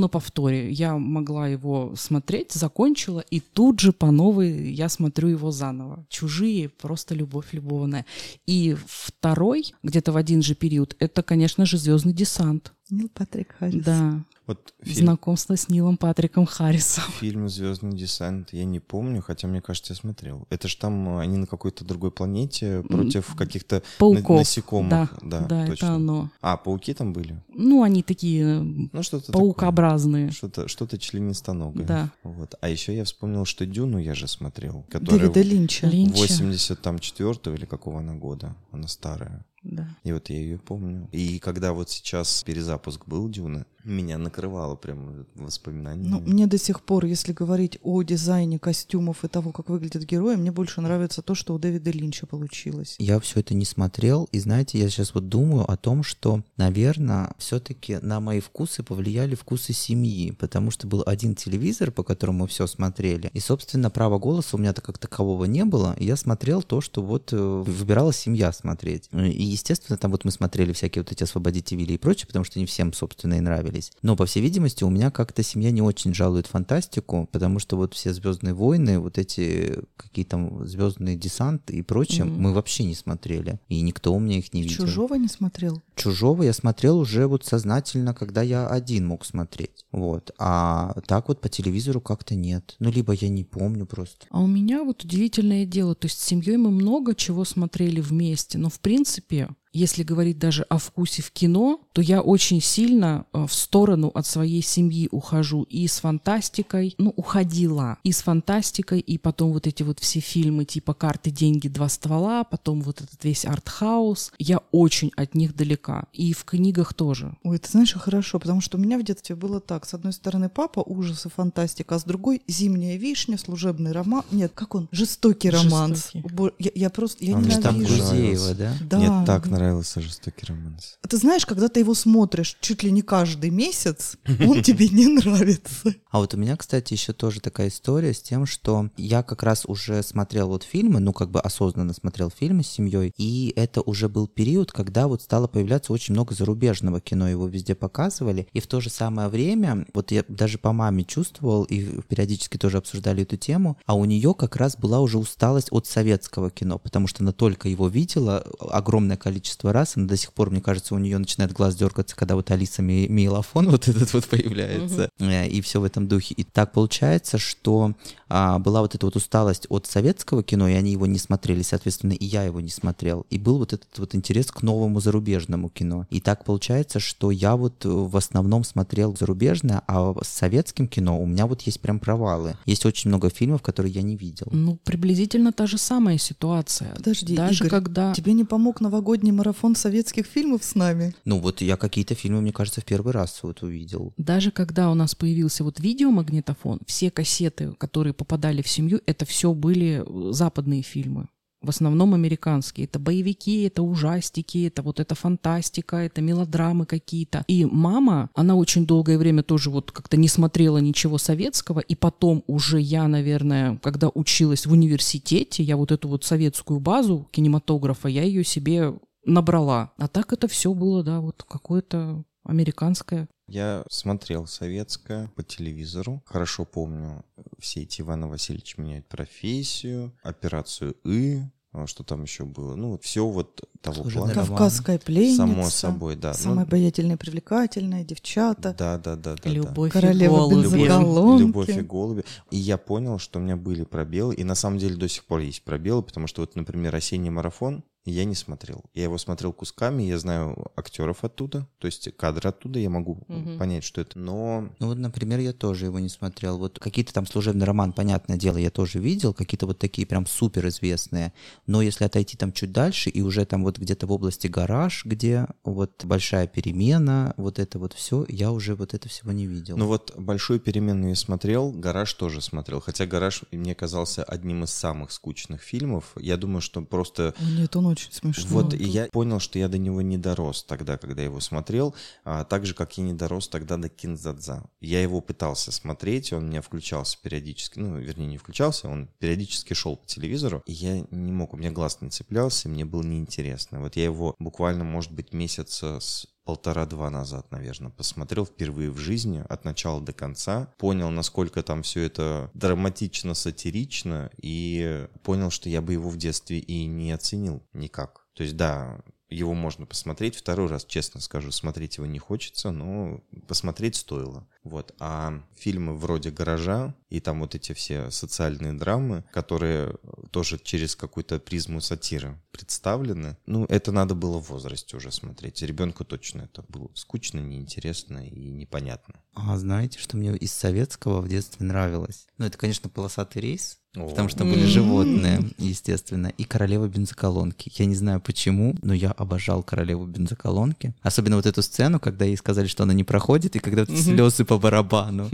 на повторе. Я могла его смотреть, закончила, и тут же по новой я смотрю его заново. «Чужие», просто любовь любовная. И второй, где-то в один же период, это, конечно же, «Звездный десант». Нил Патрик Харрис. Да. Вот знакомство с Нилом Патриком Харрисом. Фильм «Звездный десант» я не помню, хотя, мне кажется, я смотрел. Это же там они на какой-то другой планете против каких-то пауков, насекомых. Да, точно. Это оно. Пауки там были? Ну, они такие что-то паукообразные. Что-то членистоногое. Да. Вот. А еще я вспомнил, что «Дюну» я же смотрел. Дэвида Линча. 84-го или какого она года. Она старая. Да. И вот я ее помню. И когда вот сейчас перезапуск был «Дюны», меня накрывало прям воспоминания. Мне до сих пор, если говорить о дизайне костюмов и того, как выглядят герои, мне больше нравится то, что у Дэвида Линча получилось. Я все это не смотрел, и знаете, я сейчас вот думаю о том, что, наверное, все-таки на мои вкусы повлияли вкусы семьи, потому что был один телевизор, по которому мы все смотрели, и, собственно, права голоса у меня-то как такового не было, и я смотрел то, что вот выбирала семья смотреть. И, естественно, там вот мы смотрели всякие вот эти «Освободите Вилли» и прочее, потому что не всем, собственно, и нравились. Но, по всей видимости, у меня как-то семья не очень жалует фантастику, потому что вот все «Звездные войны», вот эти какие там «Звездные десанты» и прочее, мы вообще не смотрели. И никто у меня их не видел. «Чужого» не смотрел? «Чужого» я смотрел уже вот сознательно, когда я один мог смотреть. Вот. А так вот по телевизору как-то нет. Либо я не помню просто. А у меня вот удивительное дело. То есть с семьей мы много чего смотрели вместе, но в принципе... Если говорить даже о вкусе в кино, то я очень сильно в сторону от своей семьи ухожу и с фантастикой, уходила и с фантастикой, и потом вот эти вот все фильмы типа «Карты, деньги, два ствола», потом вот этот весь арт-хаус. Я очень от них далека. И в книгах тоже. Ой, ты знаешь, хорошо, потому что у меня в детстве было так. С одной стороны, папа — ужас и фантастика, а с другой — «Зимняя вишня», «Служебный роман». Нет, как он? «Жестокий романс». Я просто... Я ненавижу. Там Гузеева, да? Да. Нет, так понравился «Жестокий романс». Ты знаешь, когда ты его смотришь чуть ли не каждый месяц, он тебе не нравится. А вот у меня, кстати, еще тоже такая история с тем, что я как раз уже смотрел вот фильмы, ну как бы осознанно смотрел фильмы с семьей, и это уже был период, когда вот стало появляться очень много зарубежного кино, его везде показывали, и в то же самое время, вот я даже по маме чувствовал, и периодически тоже обсуждали эту тему, а у нее как раз была уже усталость от советского кино, потому что она только его видела огромное количество раз, и до сих пор, мне кажется, у нее начинает глаз дергаться, когда вот Алиса Мейлофон вот этот вот появляется, и все в этом духе. И так получается, что была вот эта вот усталость от советского кино, и они его не смотрели, соответственно, и я его не смотрел. И был вот этот вот интерес к новому зарубежному кино. И так получается, что я вот в основном смотрел зарубежное, а с советским кино у меня вот есть прям провалы. Есть очень много фильмов, которые я не видел. Ну, приблизительно та же самая ситуация. Подожди, даже Игорь, когда... тебе не помог новогодний марафон советских фильмов с нами? Ну, вот я какие-то фильмы, мне кажется, в первый раз вот увидел. Даже когда у нас появился вот видеомагнитофон, все кассеты, которые попадали в семью, это все были западные фильмы. В основном американские. Это боевики, это ужастики, это вот это фантастика, это мелодрамы какие-то. И мама, она очень долгое время тоже вот как-то не смотрела ничего советского. И потом уже я, наверное, когда училась в университете, я вот эту вот советскую базу кинематографа, я ее себе набрала. А так это все было, да, вот какое-то американское. Я смотрел советское по телевизору. Хорошо помню все эти «Ивана Васильевича меняет профессию», «Операцию И», что там еще было. Ну, все вот того плана. «Кавказская пленница». Само собой, да. «Самая обаятельная и привлекательная», «Девчата». Да. «Любовь и голуби». «Любовь и голуби». И я понял, что у меня были пробелы. И на самом деле до сих пор есть пробелы, потому что вот, например, «Осенний марафон» я не смотрел. Я его смотрел кусками, я знаю актеров оттуда, то есть кадры оттуда, я могу понять, что это, но... Ну вот, например, я тоже его не смотрел. Вот какие-то там «Служебный роман», понятное дело, я тоже видел, какие-то вот такие прям суперизвестные, но если отойти там чуть дальше, и уже там вот где-то в области «Гараж», где вот «Большая перемена», вот это вот все, я уже вот это всего не видел. Ну вот «Большую перемену» я смотрел, «Гараж» тоже смотрел, хотя «Гараж» мне казался одним из самых скучных фильмов. Я думаю, что просто... Нет, он очень смешно. Вот и я понял, что я до него не дорос тогда, когда его смотрел, так же, как я не дорос тогда до «Кинзадза». Я его пытался смотреть, он у меня включался периодически, ну, вернее, не включался, он периодически шел по телевизору, и я не мог, у меня глаз не цеплялся, мне было неинтересно. Вот я его буквально, может быть, месяца с полтора-два назад, наверное, посмотрел впервые в жизни от начала до конца, понял, насколько там все это драматично, сатирично, и понял, что я бы его в детстве и не оценил никак. То есть, да, его можно посмотреть второй раз, честно скажу, смотреть его не хочется, но посмотреть стоило. Вот. А фильмы вроде «Гаража» и там вот эти все социальные драмы, которые тоже через какую-то призму сатиры представлены, ну, это надо было в возрасте уже смотреть. Ребенку точно это было скучно, неинтересно и непонятно. А знаете, что мне из советского в детстве нравилось? Ну, это, конечно, «Полосатый рейс», потому что были животные, естественно, и «Королева бензоколонки». Я не знаю почему, но я обожал «Королеву бензоколонки». Особенно вот эту сцену, когда ей сказали, что она не проходит, и когда слезы по барабану.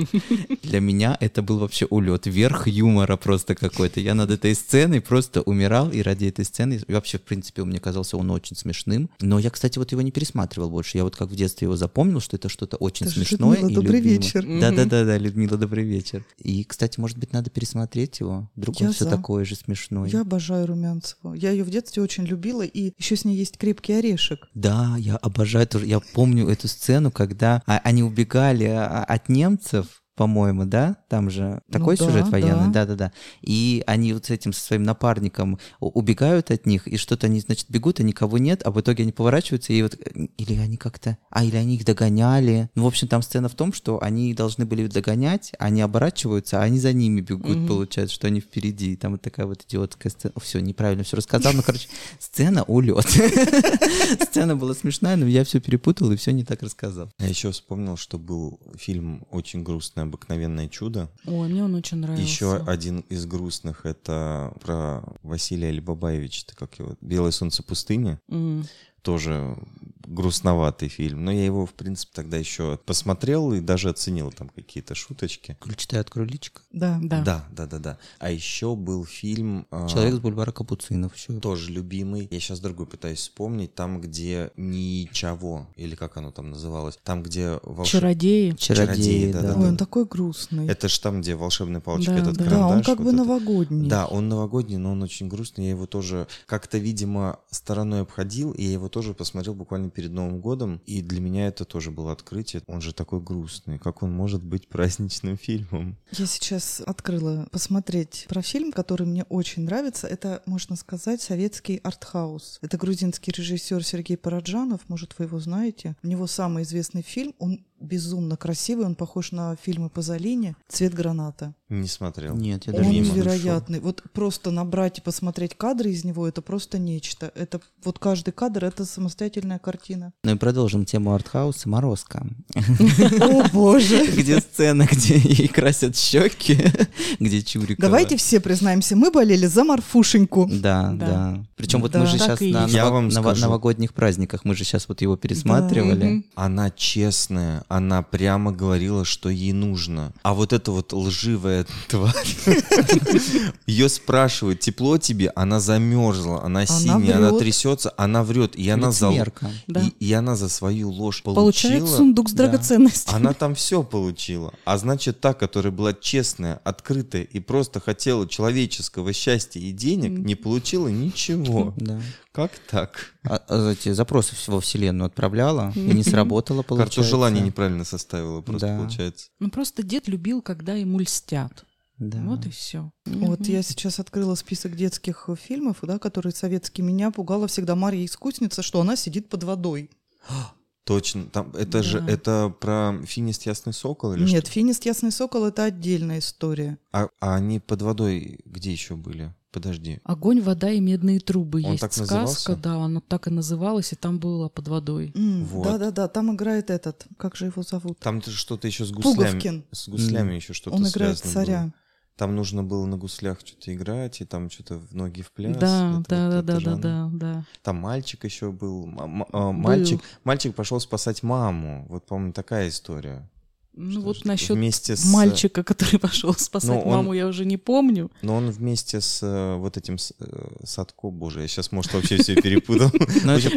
Для меня это был вообще улет, верх юмора просто какой-то. Я над этой сценой просто умирал, и ради этой сцены, и вообще, в принципе, мне казался он очень смешным. Но я, кстати, вот его не пересматривал больше. Я вот как в детстве его запомнил, что это что-то очень смешное. Людмила, добрый вечер. Да, Людмила, добрый вечер. И, кстати, может быть, надо пересмотреть его. Вдруг он все такое же смешное. Я обожаю Румянцеву. Я ее в детстве очень любила, и еще с ней есть «Крепкий орешек». Да, я обожаю тоже. Я помню эту сцену, когда они убегали от немцев, по-моему, да? Там же такой сюжет военный, да. И они вот с этим, со своим напарником убегают от них, и что-то они, значит, бегут, и никого нет, а в итоге они поворачиваются, и вот... Или они как-то... или они их догоняли. Ну, в общем, там сцена в том, что они должны были догонять, они оборачиваются, а они за ними бегут, получается, что они впереди. И там вот такая вот идиотская сцена. Все, неправильно все рассказал, но, короче, сцена улет. Сцена была смешная, но я все перепутал и все не так рассказал. Я еще вспомнил, что был фильм очень грустный «Обыкновенное чудо». Ой, мне он очень нравился. Еще один из грустных — это про Василия Алибабаевича, как его, «Белое солнце пустыни». Тоже грустноватый фильм, но я его, в принципе, тогда еще посмотрел и даже оценил там какие-то шуточки. «Ключ-то от кроличка». Да. А еще был фильм... «Человек с бульвара Капуцинов». Еще. Тоже любимый. Я сейчас другой пытаюсь вспомнить. Там, где ничего, или как оно там называлось, там, где... «Чародеи». Ой, он такой грустный. Это ж там, где волшебная палочка, карандаш. Да, он как бы новогодний. Да, он новогодний, но он очень грустный. Я его тоже как-то, видимо, стороной обходил, и я его тоже посмотрел буквально перед Новым годом, и для меня это тоже было открытие. Он же такой грустный. Как он может быть праздничным фильмом? Я сейчас открыла посмотреть про фильм, который мне очень нравится. Это, можно сказать, советский артхаус. Это грузинский режиссер Сергей Параджанов. Может, вы его знаете. У него самый известный фильм. Он безумно красивый, он похож на фильмы Пазолини «Цвет граната». Не смотрел. Нет, я даже не могу. Он невероятный. Вот просто набрать и посмотреть кадры из него — это просто нечто. Это вот каждый кадр — это самостоятельная картина. Ну и продолжим тему артхауса — «Морозко». О боже! Где сцена, где ей красят щеки, где Чурикова. Давайте все признаемся, мы болели за Марфушеньку. Да. Причем вот мы же сейчас на новогодних праздниках, мы же сейчас вот его пересматривали. Она честная, она прямо говорила, что ей нужно. А вот эта вот лживая тварь, ее спрашивают, тепло тебе? Она замерзла, она синяя, она трясется, она врет. И она за свою ложь получила. Получает сундук с драгоценностями. Она там все получила. А значит, та, которая была честная, открытая и просто хотела человеческого счастья и денег, не получила ничего. Как так? Эти запросы во Вселенную отправляла и не сработало, получается. Карту желаний неправильно составила, просто получается. Ну просто дед любил, когда ему льстят. Да. Вот и все. Вот я сейчас открыла список детских фильмов, да, которые советские. Меня пугала всегда Марья Искусница, что она сидит под водой. Точно, там это же это про «Финист Ясный Сокол» или что? Нет, «Финист Ясный Сокол» — это отдельная история. А они под водой где еще были? Подожди. «Огонь, вода и медные трубы». Он есть так сказка, назывался? Да, она так и называлась, и там было под водой. Вот. Да, там играет этот, как же его зовут? Там что-то еще с гуслями. Пуговкин. С гуслями еще что-то связано. Он играет царя. Было. Там нужно было на гуслях что-то играть, и там что-то в ноги в пляс. Да. Там мальчик еще был. Мальчик пошел спасать маму. Вот, по-моему, такая история. Ну вот насчет мальчика, который пошел спасать маму, я уже не помню. Но он вместе с вот этим Садко, боже, я сейчас, может, вообще все перепутал.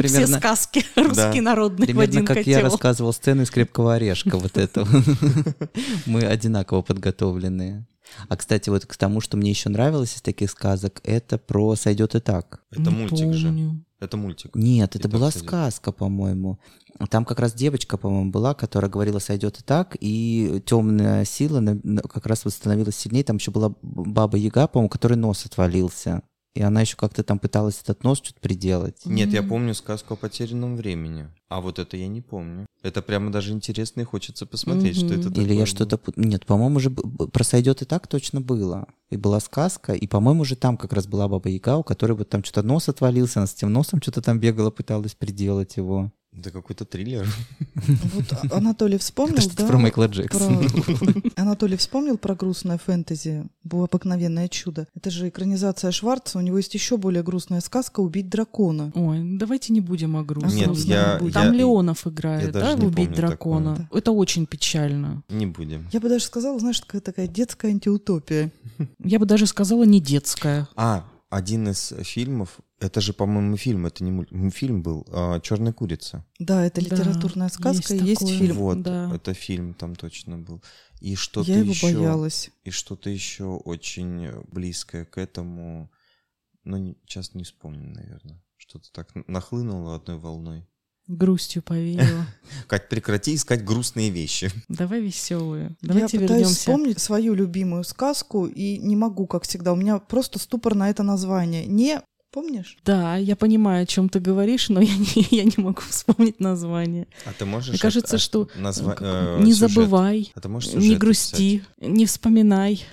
Все сказки русские народные в один котел. Примерно как я рассказывал сцену из «Крепкого орешка» вот этого. Мы одинаково подготовленные. А, кстати, вот к тому, что мне еще нравилось из таких сказок, это про «Сойдет и так». Это мультик же. Это мультик. Нет, это была сказка, по-моему. Там как раз девочка, по-моему, была, которая говорила «Сойдет и так», и темная сила как раз вот становилась сильнее. Там еще была Баба Яга, по-моему, которой нос отвалился. И она еще как-то там пыталась этот нос что-то приделать. Нет, я помню «Сказку о потерянном времени». А вот это я не помню. Это прямо даже интересно и хочется посмотреть, что это такое. Или я что-то... Нет, по-моему, уже про «Сойдет и так» точно было. И была сказка, и, по-моему, уже там как раз была Баба Яга, у которой вот там что-то нос отвалился, она с тем носом что-то там бегала, пыталась приделать его. Да какой-то триллер. Вот Анатолий вспомнил, да? Про Майкла Джексона. Анатолий вспомнил про грустное фэнтези «Обыкновенное чудо». Это же экранизация Шварца. У него есть еще более грустная сказка «Убить дракона». Ой, давайте не будем о грустном. Там Леонов играет, да, «Убить дракона». Это очень печально. Не будем. Я бы даже сказала, знаешь, такая детская антиутопия. Я бы даже сказала, не детская. Один из фильмов, это же, по-моему, фильм, это не фильм был, «Черная курица». Да, это литературная сказка, есть фильм. Вот, это фильм там точно был. И что-то я его боялась. И что-то еще очень близкое к этому, но сейчас не вспомню, наверное. Что-то так нахлынуло одной волной. Грустью повеяло. Кать, прекрати искать грустные вещи. Давай веселые. Давайте вернемся. Я пытаюсь вспомнить свою любимую сказку и не могу, как всегда. У меня просто ступор на это название. Не... Помнишь? Да, я понимаю, о чем ты говоришь, но я не могу вспомнить название. А ты можешь? Мне кажется, что не забывай, не грусти, не вспоминай.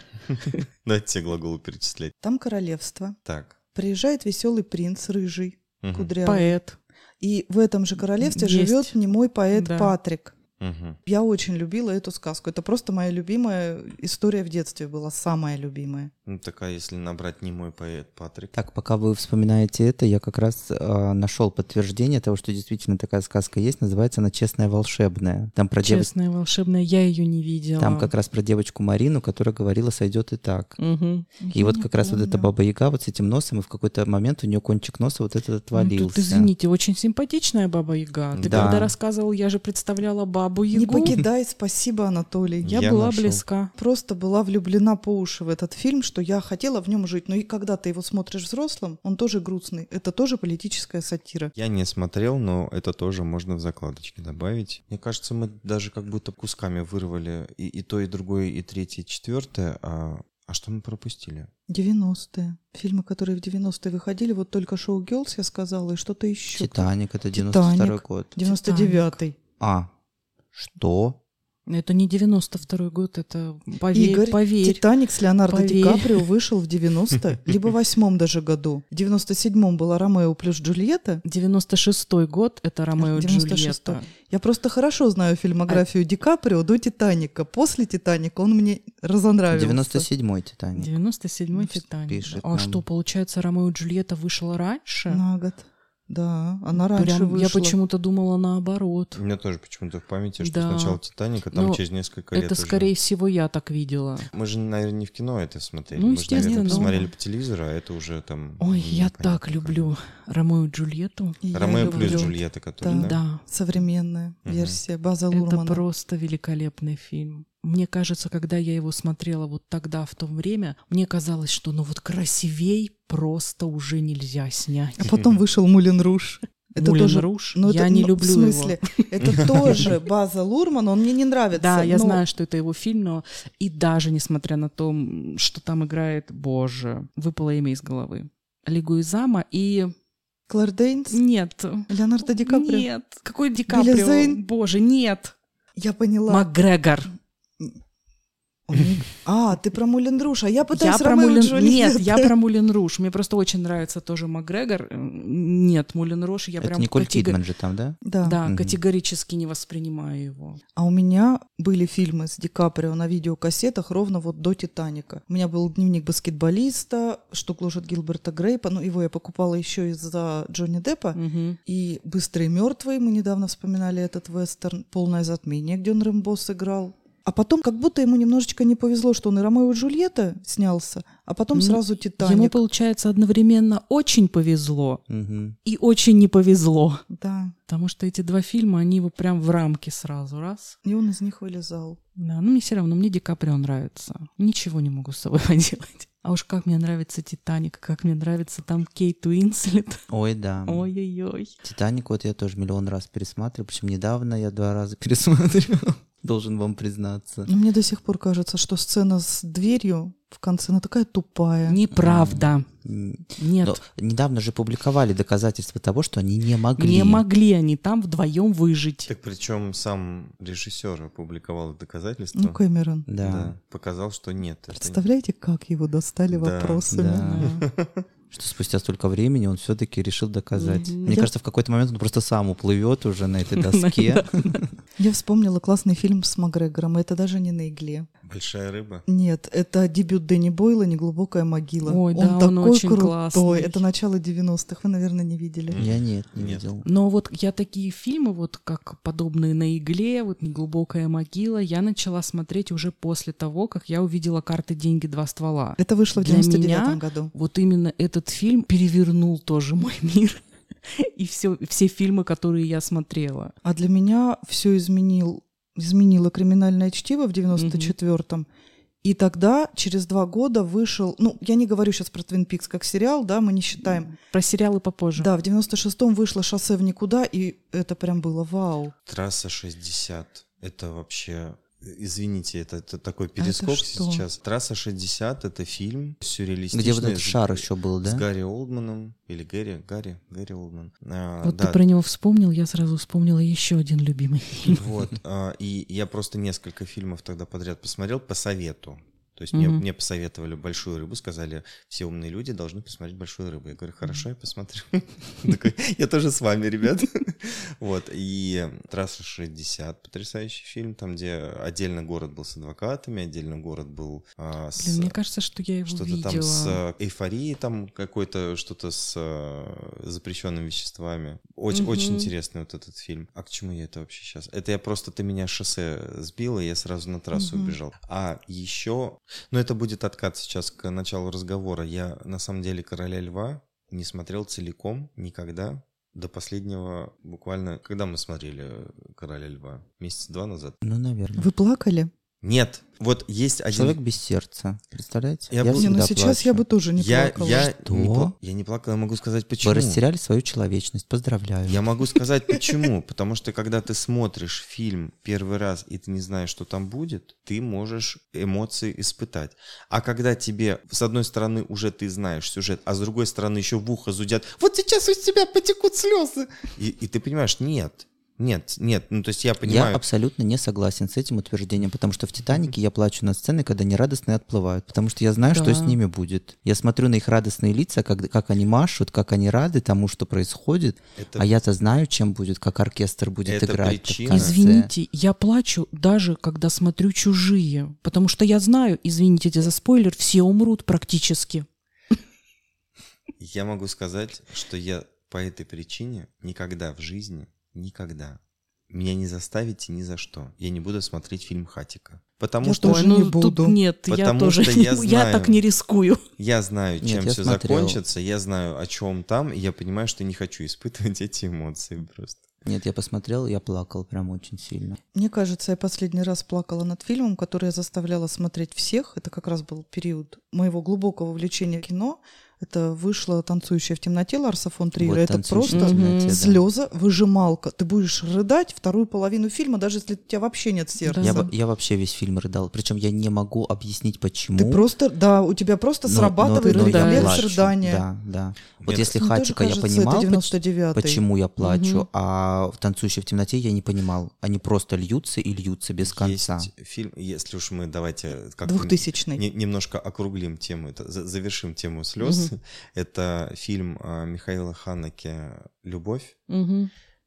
Дайте тебе глаголы перечислять. Там королевство. Так. Приезжает веселый принц, рыжий, кудрявый. Поэт. И в этом же королевстве живет немой поэт Патрик. Угу. Я очень любила эту сказку. Это просто моя любимая история в детстве была, самая любимая. Ну, такая, если набрать немой поэт Патрик. Так, пока вы вспоминаете это, я как раз нашел подтверждение того, что действительно такая сказка есть. Называется она «Честная волшебная». Там про «Честная волшебная», я ее не видела. Там как раз про девочку Марину, которая говорила «Сойдет и так». Угу. И я вот как раз вот эта Баба Яга вот с этим носом, и в какой-то момент у нее кончик носа вот этот отвалился. Ну, тут, извините, очень симпатичная Баба Яга. Ты когда рассказывал, я же представляла Бабу-Ягу. Не покидай, спасибо, Анатолий. Я была близка. Просто была влюблена по уши в этот фильм, что я хотела в нем жить. Но и когда ты его смотришь взрослым, он тоже грустный. Это тоже политическая сатира. Я не смотрел, но это тоже можно в закладочке добавить. Мне кажется, мы даже как будто кусками вырвали и то, и другое, и третье, и четвертое. А что мы пропустили? 90-е. Фильмы, которые в 90-е выходили. Вот только «Шоу Гёрлс» я сказала, и что-то еще. «Титаник» — это 92-й год. 99-й. Что? Это не 92-й год, это поверь, Игорь, поверь. «Титаник» с Леонардо Ди Каприо вышел в 90-м, либо 8-м даже году. В 97-м была «Ромео плюс Джульетта». 96-й год — это «Ромео и Джульетта». Я просто хорошо знаю фильмографию Ди Каприо до «Титаника». После «Титаника» он мне разонравился. 97-й «Титаник». 97-й «Титаник». Пишет нам. А что, получается, «Ромео и Джульетта» вышла раньше? На год. Да, она раньше прям вышла. Я почему-то думала наоборот. У меня тоже почему-то в памяти, что сначала «Титаник», а там через несколько лет. Это, скорее всего, я так видела. Мы же, наверное, не в кино это смотрели. Мы же, наверное, посмотрели по телевизору, а это уже там... Ой, я так люблю «Ромео и Джульетту». «Ромео плюс Джульетта», которая, да? Современная версия База Лурмана. Это просто великолепный фильм. Мне кажется, когда я его смотрела вот тогда, в то время, мне казалось, что ну вот красивей просто уже нельзя снять. А потом вышел «Мулен Руж». Это «Мулен тоже, Руж», но я это, не люблю его. В смысле, его. Это тоже База Лурмана, он мне не нравится. Да, я знаю, что это его фильм, но и даже несмотря на то, что там играет, боже, выпало имя из головы. Лигуизама и... Клэр Дейнс? Нет. Леонардо Ди Каприо? Нет. Какой Ди Каприо? Боже, нет. Я поняла. МакГрегор. Ты про «Мулен Руж», а я пытаюсь «Ромео и Джульетта». Нет, я про «Мулен Руж». Мне просто очень нравится тоже МакГрегор. Нет, «Мулен Руж» я прям... Это Николь Кидман же там, да? Да, категорически не воспринимаю его. А у меня были фильмы с Ди Каприо на видеокассетах ровно вот до «Титаника». У меня был «Дневник баскетболиста», «Штук лошадь Гилберта Грейпа». Ну, его я покупала еще из-за Джонни Деппа. И «Быстрые мертвые». Мы недавно вспоминали этот вестерн. «Полное затмение», где он Рэмбо сыграл. А потом как будто ему немножечко не повезло, что он и «Ромео и Джульетта» снялся, а потом сразу «Титаник». Ему, получается, одновременно очень повезло и очень не повезло. Да. Потому что эти два фильма, они его прям в рамки сразу, раз. И он из них вылезал. Да, ну мне все равно, мне Ди Каприо нравится. Ничего не могу с собой поделать. А уж как мне нравится «Титаник», как мне нравится там Кейт Уинслет. Ой, да. Ой-ой-ой. «Титаник» вот я тоже миллион раз пересматриваю, причем недавно я 2 раза пересматривала. Должен вам признаться. Но мне до сих пор кажется, что сцена с дверью в конце, она такая тупая. Неправда. Нет. Но недавно же публиковали доказательства того, что они не могли. Не могли они там вдвоем выжить. Так причем сам режиссер опубликовал доказательства. Ну, Кэмерон. Да. Показал, что нет. Представляете, как его достали вопросами? Да. Что спустя столько времени он все-таки решил доказать. Мне кажется, в какой-то момент он просто сам уплывет уже на этой доске. Я вспомнила классный фильм с МакГрегором, и это даже не на игле. «Большая рыба»? Нет, это дебют Дэнни Бойла «Неглубокая могила». Ой, да, он очень крутой. Классный. Это начало 90-х, вы, наверное, не видели. Я не видел. Но вот я такие фильмы, вот как подобные на игле, вот «Неглубокая могила», я начала смотреть уже после того, как я увидела «Карты, деньги, два ствола». Это вышло в 99-м году. Вот именно этот фильм перевернул тоже мой мир. И все фильмы, которые я смотрела. А для меня все изменило «Криминальное чтиво» в 94-м. И тогда, через 2 года, вышел... Ну, я не говорю сейчас про «Твин Пикс» как сериал, да, мы не считаем. Про сериалы попозже. Да, в 96-м вышло «Шоссе в никуда», и это прям было вау. «Трасса 60». Это вообще... Извините, это такой перескок сейчас. «Трасса 60» — это фильм сюрреалистичный. Где вот этот шар еще был, да? С Гарри Олдманом. Или Гарри Олдман. Ты про него вспомнил, я сразу вспомнила еще один любимый фильм. И я просто несколько фильмов тогда подряд посмотрел по совету. То есть мне посоветовали «Большую рыбу», сказали, все умные люди должны посмотреть «Большую рыбу». Я говорю, хорошо, я посмотрю. Я тоже с вами, ребят. Вот, и «Трасса 60», потрясающий фильм, там, где отдельно город был с адвокатами, отдельно город был с... Мне кажется, что я его видела. Что-то там с эйфорией, там какое-то что-то с запрещенными веществами. Очень интересный вот этот фильм. А к чему я это вообще сейчас? Это я просто, ты меня с шоссе сбила, и я сразу на трассу убежал. А еще... Но это будет откат сейчас к началу разговора. Я, на самом деле, «Короля льва» не смотрел целиком никогда. До последнего буквально... Когда мы смотрели «Короля льва»? Месяца два назад? Ну, наверное. Вы плакали? Нет. Вот есть один... Человек без сердца. Представляете? Я не, но сейчас плачу. Я бы тоже не плакала. Я не плакала, я могу сказать, почему. Вы растеряли свою человечность. Поздравляю. Я могу сказать, почему. Потому что, когда ты смотришь фильм первый раз, и ты не знаешь, что там будет, ты можешь эмоции испытать. А когда тебе, с одной стороны, уже ты знаешь сюжет, а с другой стороны еще в ухо зудят, вот сейчас у тебя потекут слезы. И ты понимаешь, нет, ну то есть я понимаю... Я абсолютно не согласен с этим утверждением, потому что в «Титанике» я плачу над сценой, когда они радостные отплывают, потому что я знаю, что с ними будет. Я смотрю на их радостные лица, как они машут, как они рады тому, что происходит, а я-то знаю, чем будет, как оркестр будет играть. Причина. Извините, я плачу даже, когда смотрю «Чужие», потому что я знаю, извините за спойлер, все умрут практически. Я могу сказать, что я по этой причине никогда в жизни... Никогда. Меня не заставите ни за что. Я не буду смотреть фильм «Хатико». Потому что я тоже не буду. Нет, я тоже не, я так не рискую. Я знаю, чем все закончится, я знаю, о чем там, и я понимаю, что не хочу испытывать эти эмоции просто. Нет, я посмотрел, я плакал прям очень сильно. Мне кажется, я последний раз плакала над фильмом, который я заставляла смотреть всех. Это как раз был период моего глубокого увлечения кино. Это вышла «Танцующая в темноте» Ларса фон Триера. Вот, это просто слеза, выжималка. Ты будешь рыдать вторую половину фильма, даже если у тебя вообще нет сердца. Я вообще весь фильм рыдал. Причем я не могу объяснить, почему. Ты просто, у тебя просто срабатывает рефлекс рыдания. Да. Нет. Вот если «Хатико» я понимал, почему я плачу, а в «Танцующей в темноте» я не понимал. Они просто льются и льются без конца. Есть фильм, если уж мы давайте немножко округлим тему, завершим тему слез. Это фильм Михаила Ханеке «Любовь».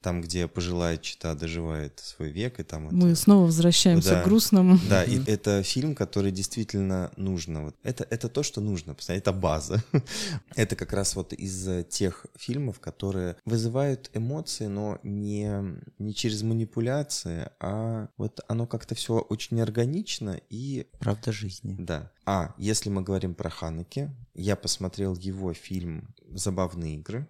Там, где пожилая чета доживает свой век. И там мы снова возвращаемся к грустному. Да, и это фильм, который действительно нужно. Вот это то, что нужно, это база. Это как раз вот из тех фильмов, которые вызывают эмоции, но не через манипуляции, а вот оно как-то все очень органично и... Правда жизни. Да. А если мы говорим про Ханеке, я посмотрел его фильм «Забавные игры».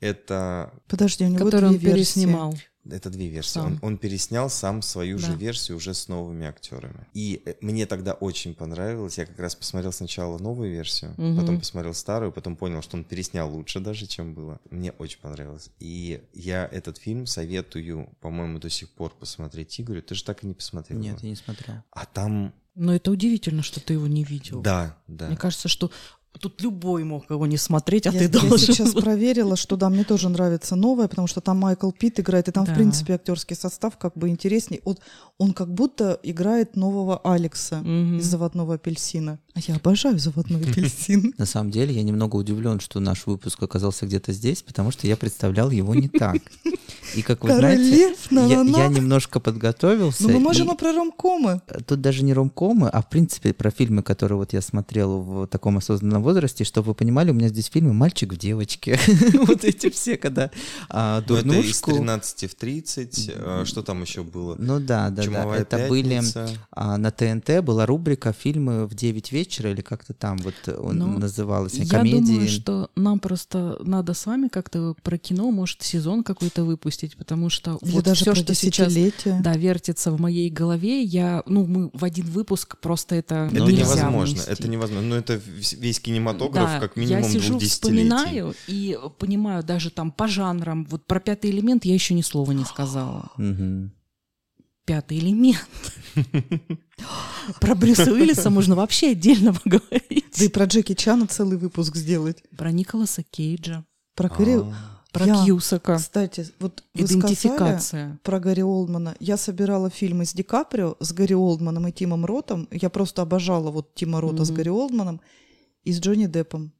Это... Подожди, у него две переснимал. Это две версии. Он переснял сам свою же версию уже с новыми актерами. И мне тогда очень понравилось. Я как раз посмотрел сначала новую версию, потом посмотрел старую, потом понял, что он переснял лучше даже, чем было. Мне очень понравилось. И я этот фильм советую, по-моему, до сих пор посмотреть. Игорю, ты же так и не посмотрел. Нет, я не смотрел. А там... Но это удивительно, что ты его не видел. Да. Мне кажется, что... Тут любой мог его не смотреть, ты должен. Я сейчас проверила, что да, мне тоже нравится новое, потому что там Майкл Питт играет, и там, в принципе, актерский состав как бы интересней. Он как будто играет нового Алекса из «Заводного апельсина». А я обожаю «Заводной апельсин». На самом деле, я немного удивлен, что наш выпуск оказался где-то здесь, потому что я представлял его не так. И, как вы знаете, я немножко подготовился. Но мы можем про ромкомы. Тут даже не ромкомы, а, в принципе, про фильмы, которые вот я смотрел в таком осознанном возрасте, чтобы вы понимали, у меня здесь фильмы «Мальчик в девочке». Вот эти все, когда «Дурнушку». Это из 13 в 30, что там еще было? Ну да, это были на ТНТ была рубрика «Фильмы в 9 вечера» или как-то там вот называлась, комедии. Я думаю, что нам просто надо с вами как-то про кино, может, сезон какой-то выпустить, потому что вот все, что сейчас вертится в моей голове, мы в один выпуск просто это нельзя внести. Это невозможно, но это весь кинематограф, как минимум, 2 десятилетий. Я сижу, вспоминаю и понимаю даже там по жанрам. Вот про «Пятый элемент» я еще ни слова не сказала. «Пятый элемент». Про Брюса Уиллиса можно вообще отдельно поговорить. Да и про Джеки Чана целый выпуск сделать. Про Николаса Кейджа. Про Кэрри... Про Кьюсака. Кстати, вот «Идентификация», про Гарри Олдмана. Я собирала фильмы с Ди Каприо, с Гарри Олдманом и Тимом Ротом. Я просто обожала вот Тима Рота с Гарри Олдманом и с Джонни Деппом.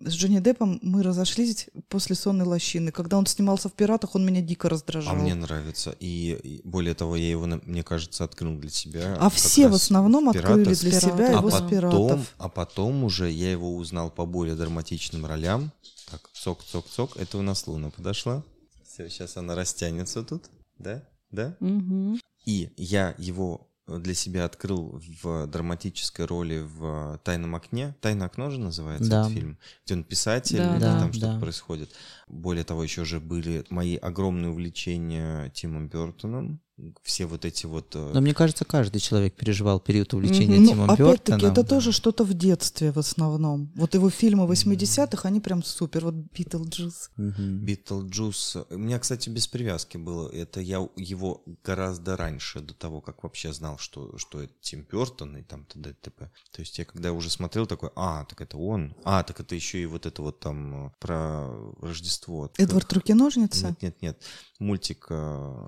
С Джонни Деппом мы разошлись после «Сонной лощины». Когда он снимался в «Пиратах», он меня дико раздражал. А мне нравится. И более того, я его, мне кажется, открыл для себя. А все в основном открыли для себя его с «Пиратов». А потом уже я его узнал по более драматичным ролям. Так, цок-цок-цок. Это у нас Луна подошла. Все, сейчас она растянется тут. Да? Да? Угу. И я его для себя открыл в драматической роли в «Тайном окне». «Тайное окно» же называется этот фильм, где он писатель, там что-то происходит. Более того, еще же были мои огромные увлечения Тимом Бёртоном. Все вот эти вот... Но мне кажется, каждый человек переживал период увлечения Тимом Бёртоном. Опять-таки, это тоже что-то в детстве в основном. Вот его фильмы 80-х, они прям супер. Вот «Битлджус». «Битлджус». У меня, кстати, без привязки было. Это я его гораздо раньше, до того, как вообще знал, что это Тим Бёртон и там т.д. и т.п. То есть я когда уже смотрел, такой, так это он. Так это еще и вот это вот там про Рождество. «Эдвард Руки-ножницы»? Нет. Мультик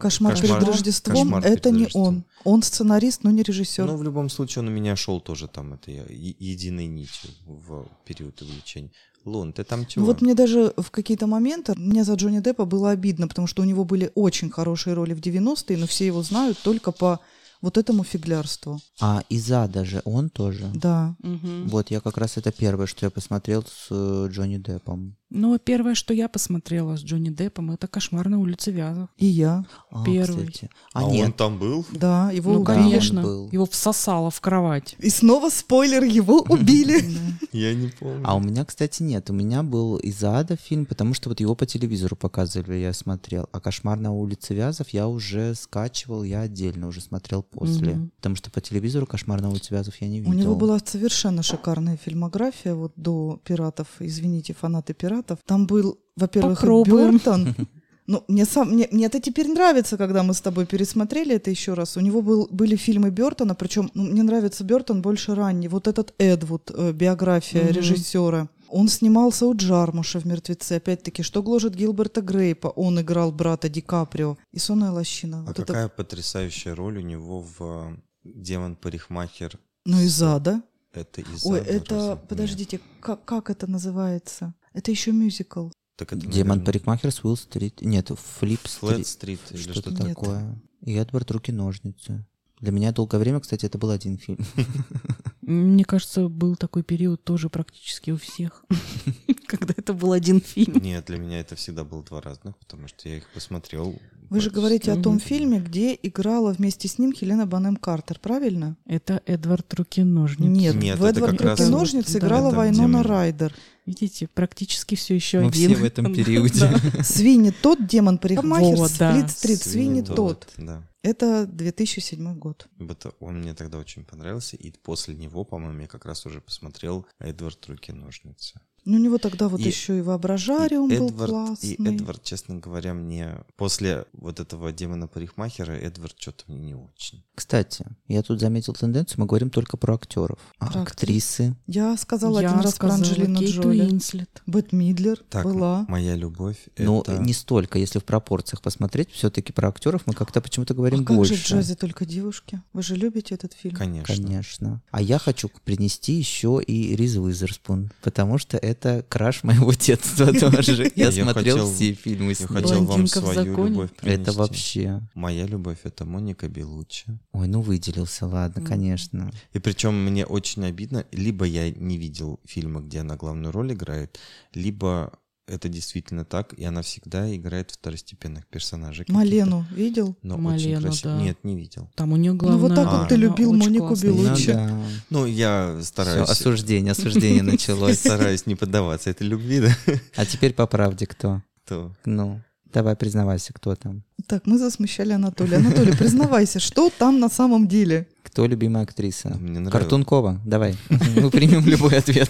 «Кошмар перед Рождеством». Это не он. Он сценарист, но не режиссер. Но в любом случае он у меня шел тоже там это единой нитью в период увлечения. Лун, ты там чего? Вот мне даже в какие-то моменты мне за Джонни Деппа было обидно, потому что у него были очень хорошие роли в 90-е, но все его знают только по вот этому фиглярству. А «Иза» даже он тоже? Да. Угу. Вот я как раз это первое, что я посмотрел с Джонни Деппом. Ну, первое, что я посмотрела с Джонни Деппом, это «Кошмар на улице Вязов». И я. Первый. Кстати. Он там был? Да, его убили. Конечно, был. Его всосало в кровать. И снова спойлер, его убили. Я не помню. А у меня, кстати, нет. У меня был из ада фильм, потому что вот его по телевизору показывали, я смотрел. А «Кошмар на улице Вязов» я уже скачивал, я отдельно уже смотрел после. Потому что по телевизору «Кошмар на улице Вязов» я не видел. У него была совершенно шикарная фильмография вот до «Пиратов». Извините, фанаты «Пиратов». Там был, во-первых, Бёртон. Ну, мне это теперь нравится, когда мы с тобой пересмотрели это еще раз. У него были фильмы Бёртона, причем мне нравится Бёртон больше ранний. Вот этот Эдвуд, биография режиссера. Он снимался у Джармуша в «Мертвеце». Опять-таки, что гложет Гилберта Грейпа? Он играл брата Ди Каприо. И «Сонная лощина». А вот какая потрясающая роль у него в «Демон-парикмахер». Ну, из ада. Это из ада. Ой, это... Подождите, как это называется? Это еще мюзикл. «Демон-парикмахер» с Уилл-стрит. Нет, «Флэт-стрит». Что-то такое. И «Эдвард. Руки-ножницы». Для меня долгое время, кстати, это был один фильм. Мне кажется, был такой период тоже практически у всех, когда это был один фильм. Нет, для меня это всегда было два разных, потому что я их посмотрел. Вы же говорите о том фильме, где играла вместе с ним Хелена Бонем Картер, правильно? Это «Эдвард. Руки-ножницы». Нет, в «Эдвард. Руки-ножницы» играла Вайнона Райдер. Видите, практически все еще один. Мы все в этом периоде. «Свинни Тодд», «Демон-парикмахер», «Флит-стрит», «Свинни Тодд». Это 2007 год. Он мне тогда очень понравился, и после него, по-моему, я как раз уже посмотрел «Эдвард. Руки-ножницы». Ну, у него тогда вот еще и «Воображариум» был классный. И Эдвард, честно говоря, мне после вот этого «Демона-парикмахера» Эдвард что-то мне не очень. Кстати, я тут заметил тенденцию, мы говорим только про актеров. А актрисы? Я сказала один раз про Анджелину Джоли. Бет Мидлер была. «Моя любовь». Но не столько, если в пропорциях посмотреть, все-таки про актеров мы как-то почему-то говорим больше. А как же в «Джазе только девушки»? Вы же любите этот фильм? Конечно. А я хочу принести еще и Риз Уизерспун, потому что это краш моего детства тоже. Я смотрел все фильмы с ней. Я хотел вам свою любовь принести. Это вообще... «Моя любовь» — это Моника Беллуччи. Ой, ну выделился, ладно, конечно. И причем мне очень обидно. Либо я не видел фильма, где она главную роль играет, либо это действительно так, и она всегда играет второстепенных персонажей. Малену видел? Но Малену, очень красиво. Да. Нет, не видел. Там у нее главное. Ну вот так вот ты любил Монику Беллуччи. Ну я стараюсь. Все, осуждение началось. Стараюсь не поддаваться этой любви, да? А теперь по правде кто? Кто? Ну, давай признавайся, кто там. Так, мы засмущали Анатолия. Анатолий, признавайся, что там на самом деле? Кто любимая актриса? Картункова. Давай, мы примем любой ответ.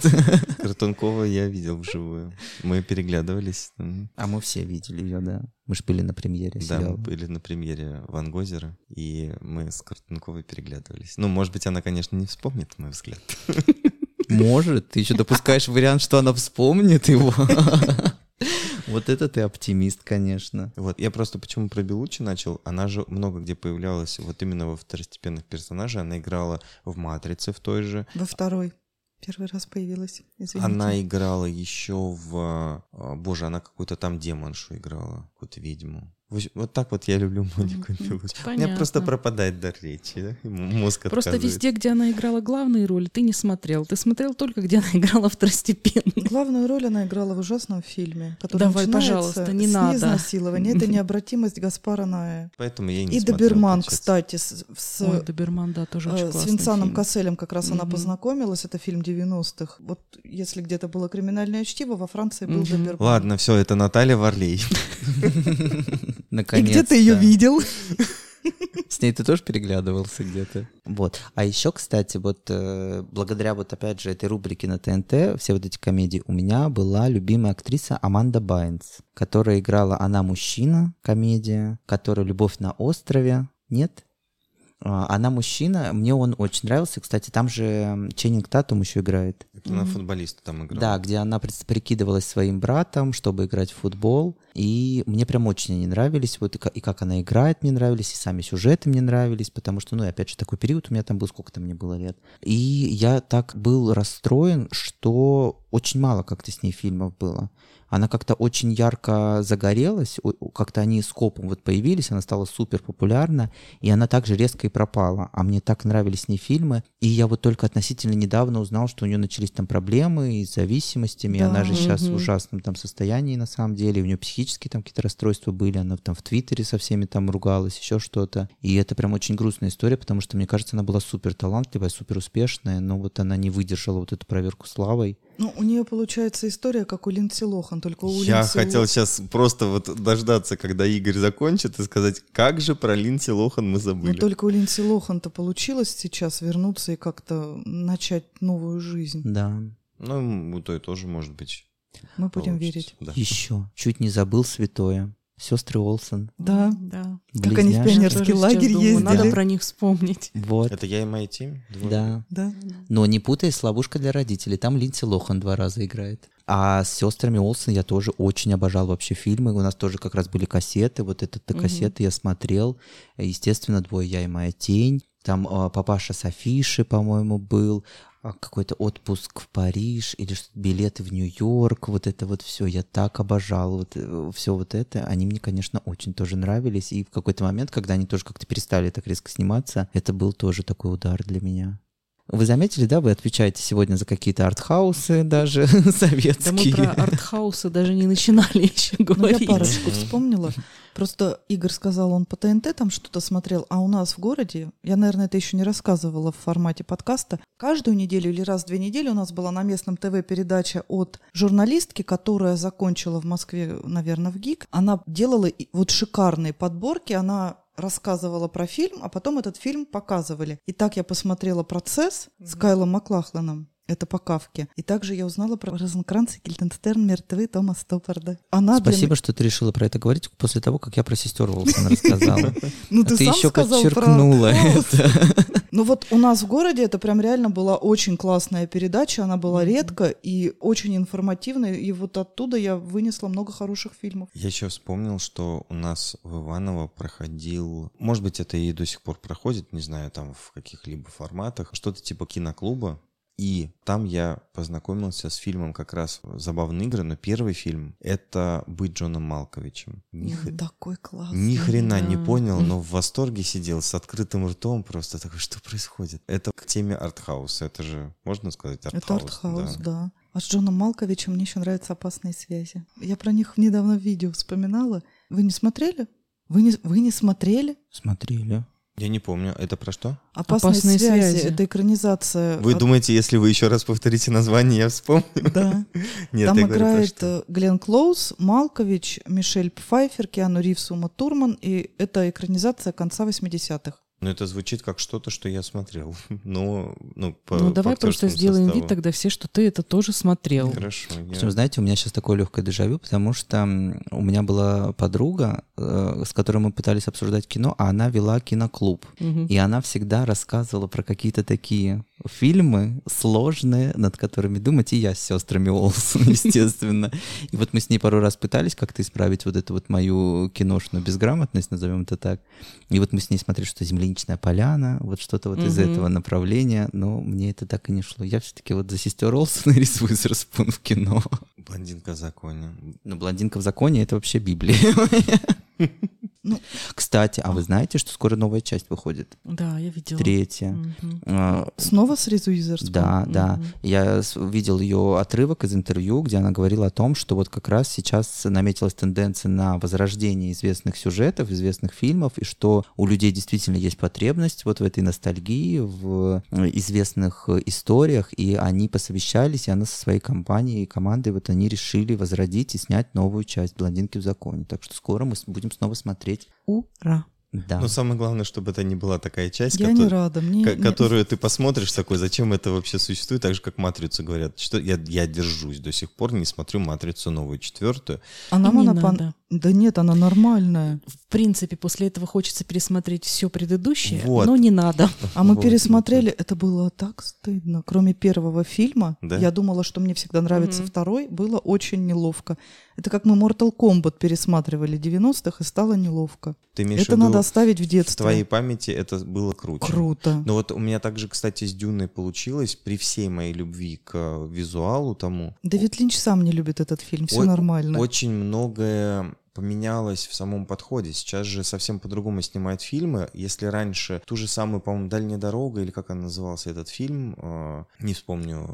Картункова я видел вживую. Мы переглядывались. А мы все видели ее, да. Мы же были на премьере сериала. Да, мы были на премьере Ван Гозера, и мы с Картунковой переглядывались. Ну, может быть, она, конечно, не вспомнит мой взгляд. Может, ты еще допускаешь вариант, что она вспомнит его. Вот это ты оптимист, конечно. Вот, я просто почему про Белуччи начал, она же много где появлялась, вот именно во второстепенных персонажах, она играла в «Матрице» в той же. Во второй. Первый раз появилась, извините. Она играла еще в... Боже, она какую-то там демоншу играла, какую-то ведьму. Вот так вот я люблю Монику Белуччи. У меня просто пропадает дар речи, да? Мозг просто отказывает. Везде, где она играла главные роли, ты не смотрел. Ты смотрел только, где она играла второстепенную. Главную роль она играла в ужасном фильме, который давай, пожалуйста, не надо. С изнасилования. Это необратимость Гаспара Ноэ. Поэтому я и не смотрела. И «Доберман», кстати, с «Доберман», да, тоже очень классный. С Винсаном Касселем как раз она познакомилась. Это фильм 90-х. Вот если где-то было криминальное чтиво, во Франции был «Доберман». Ладно, все, это Наталья Варлей. Наконец-то. И где ты ее видел? С ней ты тоже переглядывался где-то? Вот. А еще, кстати, вот благодаря вот опять же этой рубрике на ТНТ, все вот эти комедии, у меня была любимая актриса Аманда Байнс, которая играла «Она мужчина», комедия, которая «Любовь на острове». Нет? «Она мужчина», мне он очень нравился. Кстати, там же Ченнинг Татум еще играет. Это она футболиста там играла. Да, где она прикидывалась своим братом, чтобы играть в футбол. И мне прям очень они нравились. Вот и как она играет, мне нравились, и сами сюжеты мне нравились, потому что, ну, опять же, такой период у меня там был, сколько-то мне было лет. И я так был расстроен, что очень мало как-то с ней фильмов было. Она как-то очень ярко загорелась, как-то они скопом вот появились, она стала супер популярна, и она также резко и пропала. А мне так нравились с ней фильмы, и я вот только относительно недавно узнал, что у нее начались там проблемы и с зависимостями, да, она же сейчас в ужасном там состоянии на самом деле, у нее психические там какие-то расстройства были, она там в Твиттере со всеми там ругалась, еще что-то. И это прям очень грустная история, потому что, мне кажется, она была супер талантливая, супер успешная, но вот она не выдержала вот эту проверку славой. Ну, у нее получается история, как у Линдси Лохан, только у Линдси Лохан. Я хотел сейчас просто вот дождаться, когда Игорь закончит, и сказать, как же про Линдси Лохан мы забыли. Но только у Линдси Лохан-то получилось сейчас вернуться и как-то начать новую жизнь. Да. Ну, у той тоже, может быть, мы будем верить. Да. Еще. Чуть не забыл святое. Сестры Олсен. Да, да. Как они в пионерский лагерь ездили. Надо про них вспомнить. Вот. Это «Я и моя тень». Да. Да. Но не путай с «Ловушкой для родителей». Там Линдси Лохан 2 раза играет. А с сестрами Олсен я тоже очень обожал вообще фильмы. У нас тоже как раз были кассеты. Вот это-то кассеты я смотрел. Естественно, двое «Я и моя тень». Там «Папаша с афиши», по-моему, был. Какой-то «Отпуск в Париж» или «Билеты в Нью-Йорк», вот это вот все, я так обожал, вот все вот это, они мне, конечно, очень тоже нравились, и в какой-то момент, когда они тоже как-то перестали так резко сниматься, это был тоже такой удар для меня. Вы заметили, да, вы отвечаете сегодня за какие-то артхаусы даже советские. Да мы про артхаусы даже не начинали еще говорить. Ну, я парочку вспомнила. Просто Игорь сказал, он по ТНТ там что-то смотрел, а у нас в городе, я, наверное, это еще не рассказывала в формате подкаста, каждую неделю или раз в 2 недели у нас была на местном ТВ передача от журналистки, которая закончила в Москве, наверное, в ГИК. Она делала вот шикарные подборки, она рассказывала про фильм, а потом этот фильм показывали. И так я посмотрела «Процесс» с Кайлом Маклахленом. Это по Кафке. И также я узнала про Розенкранц и Гильденстерн мертвы Тома Стоппарда. Спасибо, что ты решила про это говорить после того, как я про сестер Волсон рассказала. Ну ты еще подчеркнула это. Ну вот у нас в городе это прям реально была очень классная передача, она была редко и очень информативная, и вот оттуда я вынесла много хороших фильмов. Я еще вспомнил, что у нас в Иваново проходил, может быть, это и до сих пор проходит, не знаю, там в каких-либо форматах, что-то типа киноклуба. И там я познакомился с фильмом как раз «Забавные игры», но первый фильм — это «Быть Джоном Малковичем». Такой классный. Ни хрена не понял, но в восторге сидел с открытым ртом, просто такой, что происходит? Это к теме артхауса, это же, можно сказать, артхаус? Это артхаус, да. А с Джоном Малковичем мне еще нравятся «Опасные связи». Я про них недавно в видео вспоминала. Вы не смотрели? Вы не смотрели? Смотрели. Я не помню. Это про что? «Опасные связи». Это экранизация. Вы думаете, если вы еще раз повторите название, я вспомню? Да. Нет, там играет Гленн Клоуз, Малкович, Мишель Пфайфер, Киану Ривз, Ума Турман. И это экранизация конца 80-х. Ну, это звучит как что-то, что я смотрел. Но, ну, давай просто сделаем вид тогда все, что ты это тоже смотрел. Хорошо. Причем, знаете, у меня сейчас такое легкое дежавю, потому что у меня была подруга, с которой мы пытались обсуждать кино, а она вела киноклуб. И она всегда рассказывала про какие-то такие фильмы сложные, над которыми думать, и я с сестрами Олсон, естественно. И вот мы с ней пару раз пытались как-то исправить вот эту вот мою киношную безграмотность, назовем это так. И вот мы с ней смотрели, что «Земляничная поляна», вот что-то вот из этого направления, но мне это так и не шло. Я все-таки вот за сестер Олсон и Рис Уизерспун в кино. «Блондинка в законе». Ну, «Блондинка в законе» — это вообще Библия. Ну, кстати, а вы знаете, что скоро новая часть выходит? Да, я видела. 3-я. Угу. Снова с Риз Уизерспун? Да, да. Я видел ее отрывок из интервью, где она говорила о том, что вот как раз сейчас наметилась тенденция на возрождение известных сюжетов, известных фильмов, и что у людей действительно есть потребность вот в этой ностальгии, в известных историях, и они посовещались, и она со своей компанией и командой, вот они решили возродить и снять новую часть «Блондинки в законе». Так что скоро мы будем снова смотреть. Ура! Да. Но самое главное, чтобы это не была такая часть, которую ты посмотришь такой, зачем это вообще существует, так же, как «Матрицу» говорят. Что я держусь до сих пор, не смотрю «Матрицу» новую, 4-ю. А нам она Да нет, она нормальная. В принципе, после этого хочется пересмотреть все предыдущее, вот. Но не надо. А мы пересмотрели, это было так стыдно. Кроме первого фильма, да? Я думала, что мне всегда нравится второй, было очень неловко. Это как мы Mortal Kombat пересматривали 90-х, и стало неловко. Ты имеешь в виду, надо оставить в детстве. В твоей памяти это было круто. Круто. Но вот у меня также, кстати, с «Дюной» получилось, при всей моей любви к визуалу тому. Дэвид Линч сам не любит этот фильм, все нормально. Очень многое поменялось в самом подходе. Сейчас же совсем по-другому снимают фильмы. Если раньше ту же самую, по-моему, «Дальняя дорога», или как она назывался этот фильм, не вспомню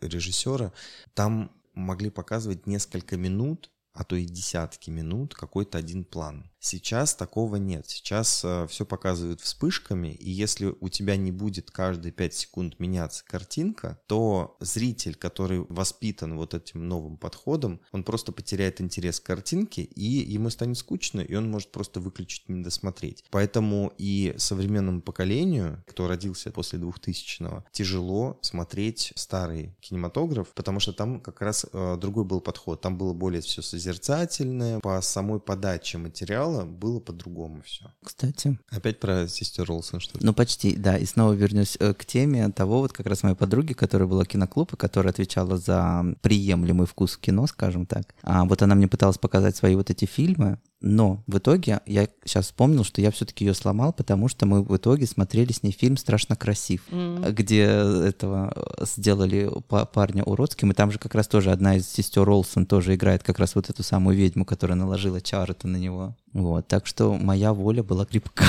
режиссера, там могли показывать несколько минут, а то и десятки минут какой-то один план. Сейчас такого нет. Сейчас все показывают вспышками, и если у тебя не будет каждые 5 секунд меняться картинка, то зритель, который воспитан вот этим новым подходом, он просто потеряет интерес к картинке, и ему станет скучно, и он может просто выключить, не досмотреть. Поэтому и современному поколению, кто родился после 2000-го, тяжело смотреть старый кинематограф, потому что там как раз другой был подход. Там было более все созерцательное, по самой подаче материала было по-другому все. Кстати. Опять про сестер Олсен что-то. Ну, почти, да. И снова вернусь к теме того, вот как раз моей подруги, которая была киноклуб, и которая отвечала за приемлемый вкус кино, скажем так. А вот она мне пыталась показать свои вот эти фильмы, но в итоге я сейчас вспомнил, что я все-таки ее сломал, потому что мы в итоге смотрели с ней фильм «Страшно красив», где этого сделали парня уродским, и там же как раз тоже одна из сестер Олсен тоже играет как раз вот эту самую ведьму, которая наложила чары-то на него. Вот, так что моя воля была крепка,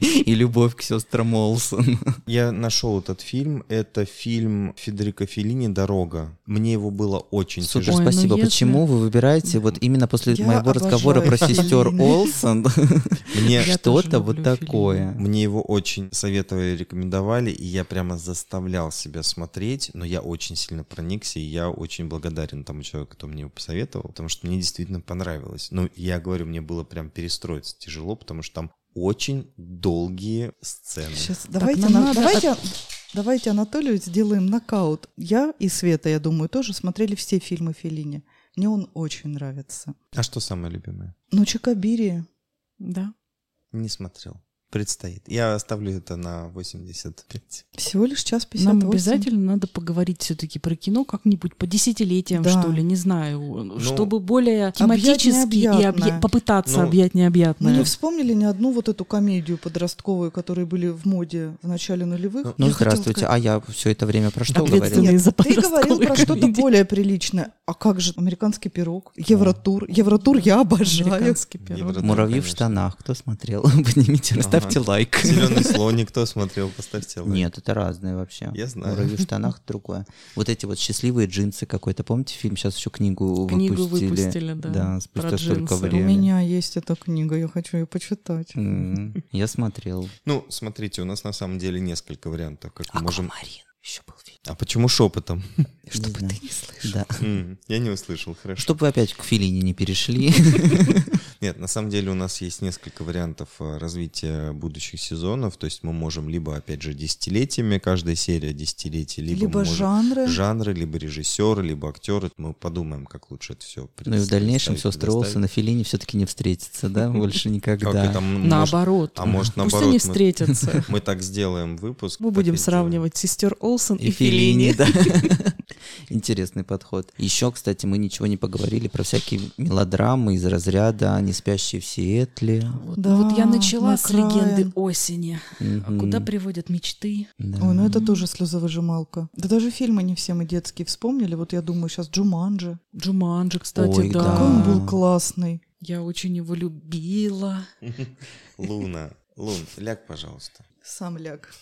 и любовь к сестрам Олсен. Я нашел этот фильм. Это фильм Федерико Феллини «Дорога». Мне его было очень тяжело. Супер, спасибо. Почему вы выбираете вот именно после моего разговора про сестер Олсен что-то вот такое? Мне его очень советовали, рекомендовали, и я прямо заставлял себя смотреть, но я очень сильно проникся, и я очень благодарен тому человеку, кто мне его посоветовал, потому что мне действительно понравилось. Но я говорю, мне было прям перестроиться тяжело, потому что там очень долгие сцены. Сейчас, давайте Анатолию сделаем нокаут. Я и Света, я думаю, тоже смотрели все фильмы Феллини. Мне он очень нравится. А что самое любимое? Ну, «Чикабири». Да. Не смотрел. Предстоит. Я оставлю это на 85. Всего лишь 1:58. Нам обязательно надо поговорить все-таки про кино как-нибудь по десятилетиям, что ли, не знаю, чтобы более тематически и попытаться объять необъятное. Мы не вспомнили ни одну вот эту комедию подростковую, которые были в моде в начале нулевых. Ну, здравствуйте, а я все это время про что говорил? Нет, ты говорил про что-то более приличное. А как же «Американский пирог», «Евротур». «Евротур» я обожаю. «Муравьи в штанах». Кто смотрел? Поднимите руку. Поставьте лайк. «Зеленый слоник», кто смотрел, поставьте лайк. Нет, это разные вообще. Я знаю. «Муравьи в штанах» другое. Вот эти вот «Счастливые джинсы» какой-то. Помните фильм? Сейчас еще книгу выпустили, да. Да, спустя столько времени. У меня есть эта книга, я хочу ее почитать. Я смотрел. Ну, смотрите, у нас на самом деле несколько вариантов, как мы можем. Аквамарин еще был фильм. А почему шепотом? Чтобы ты не слышал. Я не услышал, хорошо. Чтобы вы опять к Феллини не перешли. Нет, на самом деле у нас есть несколько вариантов развития будущих сезонов. То есть мы можем либо, опять же, десятилетиями, каждая серия десятилетий, либо жанры, либо режиссеры, либо актеры. Мы подумаем, как лучше это все представить. Ну и в дальнейшем все строился на Феллини все-таки не встретиться, да, больше никогда. Наоборот. А может, наоборот. Пусть они встретятся. Мы так сделаем выпуск. Мы будем сравнивать сестер Олсен и Феллини. Интересный подход. Еще, кстати, мы ничего не поговорили про всякие мелодрамы из разряда «Не спящие в Сиэтле». Да, вот я начала с «Легенды осени». А куда приводят мечты? Да. Ой, ну это тоже слезовыжималка. Да даже фильмы не все мы детские вспомнили. Вот я думаю сейчас «Джуманджи». «Джуманджи», кстати, ой, да. Какой он был классный. Я очень его любила. Луна. Лун, ляг, пожалуйста. Сам ляг.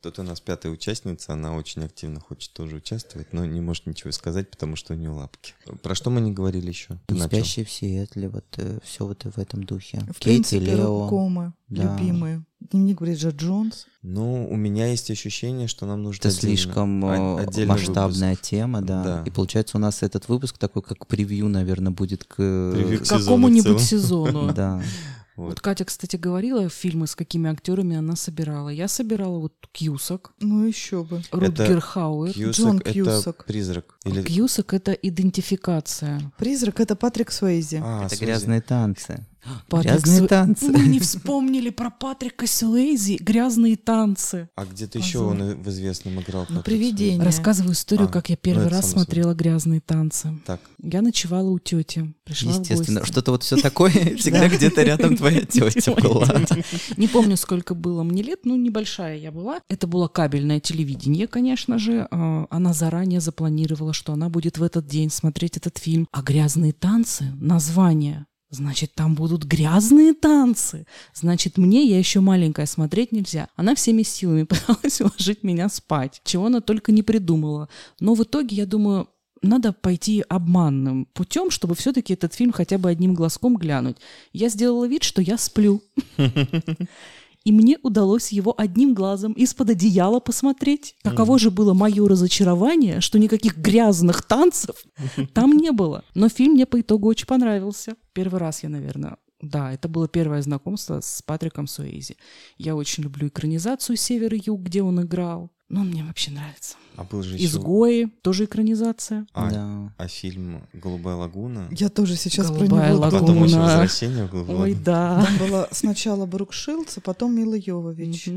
Тут у нас пятая участница, она очень активно хочет тоже участвовать, но не может ничего сказать, потому что у нее лапки. Про что мы не говорили еще? «Не спящие в Сиэтле», вот все вот в этом духе. В Кейти, принципе, Лео. Комы, да. Любимые. Дневник Бриджит Джонс. Ну, у меня есть ощущение, что нам нужно... Это отдельно, слишком отдельный масштабная выпуск. Тема, да. Да. И получается у нас этот выпуск такой, как превью, наверное, будет к какому-нибудь сезону. Да. Вот Катя, кстати, говорила фильмы, с какими актерами она собирала. Я собирала вот Кьюсак. Ну еще бы. Рутгер Хауэр. Джон Кьюсак. Это «Призрак». Или... Кьюсак — это «Идентификация». «Призрак» — это Патрик Суэйзи. Это Суэйзи. «Грязные танцы». «Грязные танцы». Мы не вспомнили про Патрика Суэйзи. «Грязные танцы». А где-то еще он в известном играл. Ну, «Привидение». Рассказываю историю, как я первый раз смотрела «Грязные танцы». Так. Я ночевала у тети. Пришла в гости. Естественно. Что-то вот все такое. Всегда где-то рядом твоя тетя была. Не помню, сколько было мне лет. Ну, небольшая я была. Это было кабельное телевидение, конечно же. Она заранее запланировала, что она будет в этот день смотреть этот фильм. А «Грязные танцы» — название. Значит, там будут грязные танцы. Значит, мне, я еще маленькая, смотреть нельзя. Она всеми силами пыталась уложить меня спать, чего она только не придумала. Но в итоге, я думаю, надо пойти обманным путем, чтобы все-таки этот фильм хотя бы одним глазком глянуть. Я сделала вид, что я сплю. И мне удалось его одним глазом из-под одеяла посмотреть. Каково же было мое разочарование, что никаких грязных танцев там не было. Но фильм мне по итогу очень понравился. Первый раз я, наверное... Да, это было первое знакомство с Патриком Суэйзи. Я очень люблю экранизацию «Север и юг», где он играл. Но он мне вообще нравится. А был же «Изгои», еще... тоже экранизация. Да. А фильм «Голубая лагуна»? Я тоже сейчас про него. «Голубая лагуна». Потом еще «Возвращение в голубую лагуну». Ой, да. Там было сначала Брук Шилдс, а потом Мила Йовович.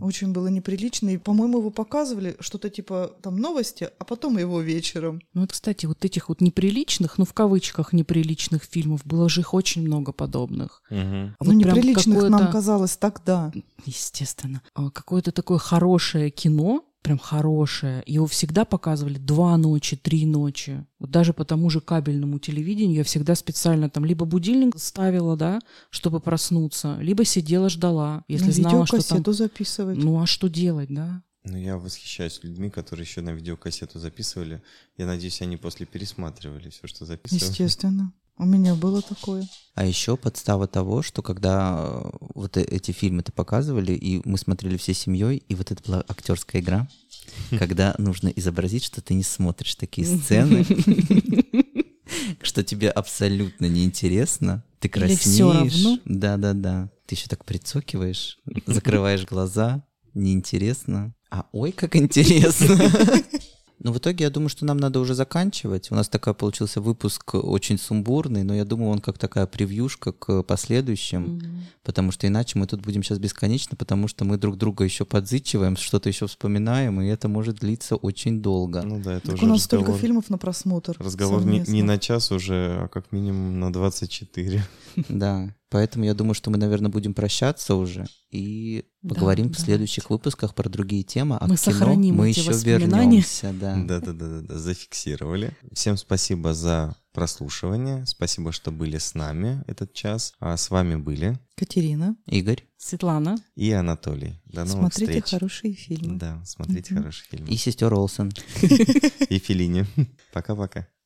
Очень было неприлично. И, по-моему, его показывали что-то типа там новости, а потом его вечером. Ну вот, кстати, вот этих вот неприличных, ну в кавычках неприличных фильмов, было же их очень много подобных. А вот ну неприличных нам казалось тогда. Естественно. Какое-то такое хорошее кино. Прям хорошее. Его всегда показывали 2 ночи, 3 ночи. Вот даже по тому же кабельному телевидению я всегда специально там либо будильник ставила, да, чтобы проснуться, либо сидела, ждала. Если знала, что там... записывать. Ну а что делать, да? Ну, я восхищаюсь людьми, которые еще на видеокассету записывали. Я надеюсь, они после пересматривали все, что записывали. Естественно. У меня было такое. А еще подстава того, что когда вот эти фильмы-то показывали, и мы смотрели всей семьей, и вот это была актерская игра, когда нужно изобразить, что ты не смотришь такие сцены, что тебе абсолютно неинтересно, ты краснеешь. Да-да-да. Ты еще так прицокиваешь, закрываешь глаза, неинтересно. А ой, как интересно! Но в итоге, я думаю, что нам надо уже заканчивать. У нас такой получился выпуск очень сумбурный, но я думаю, он как такая превьюшка к последующим, потому что иначе мы тут будем сейчас бесконечно, потому что мы друг друга еще подзычиваем, что-то еще вспоминаем, и это может длиться очень долго. Ну да, это так уже у нас разговор... столько фильмов на просмотр. Разговор не на час уже, а как минимум на 24. Да. Поэтому я думаю, что мы, наверное, будем прощаться уже и поговорим в следующих выпусках про другие темы. А мы сохраним эти воспоминания. Да, зафиксировали. Всем спасибо за прослушивание. Спасибо, что были с нами этот час. А с вами были Катерина, Игорь, Светлана и Анатолий. До новых встреч. Смотрите хорошие фильмы. Да, смотрите хорошие фильмы. И сестер Олсен. И Феллини. Пока-пока.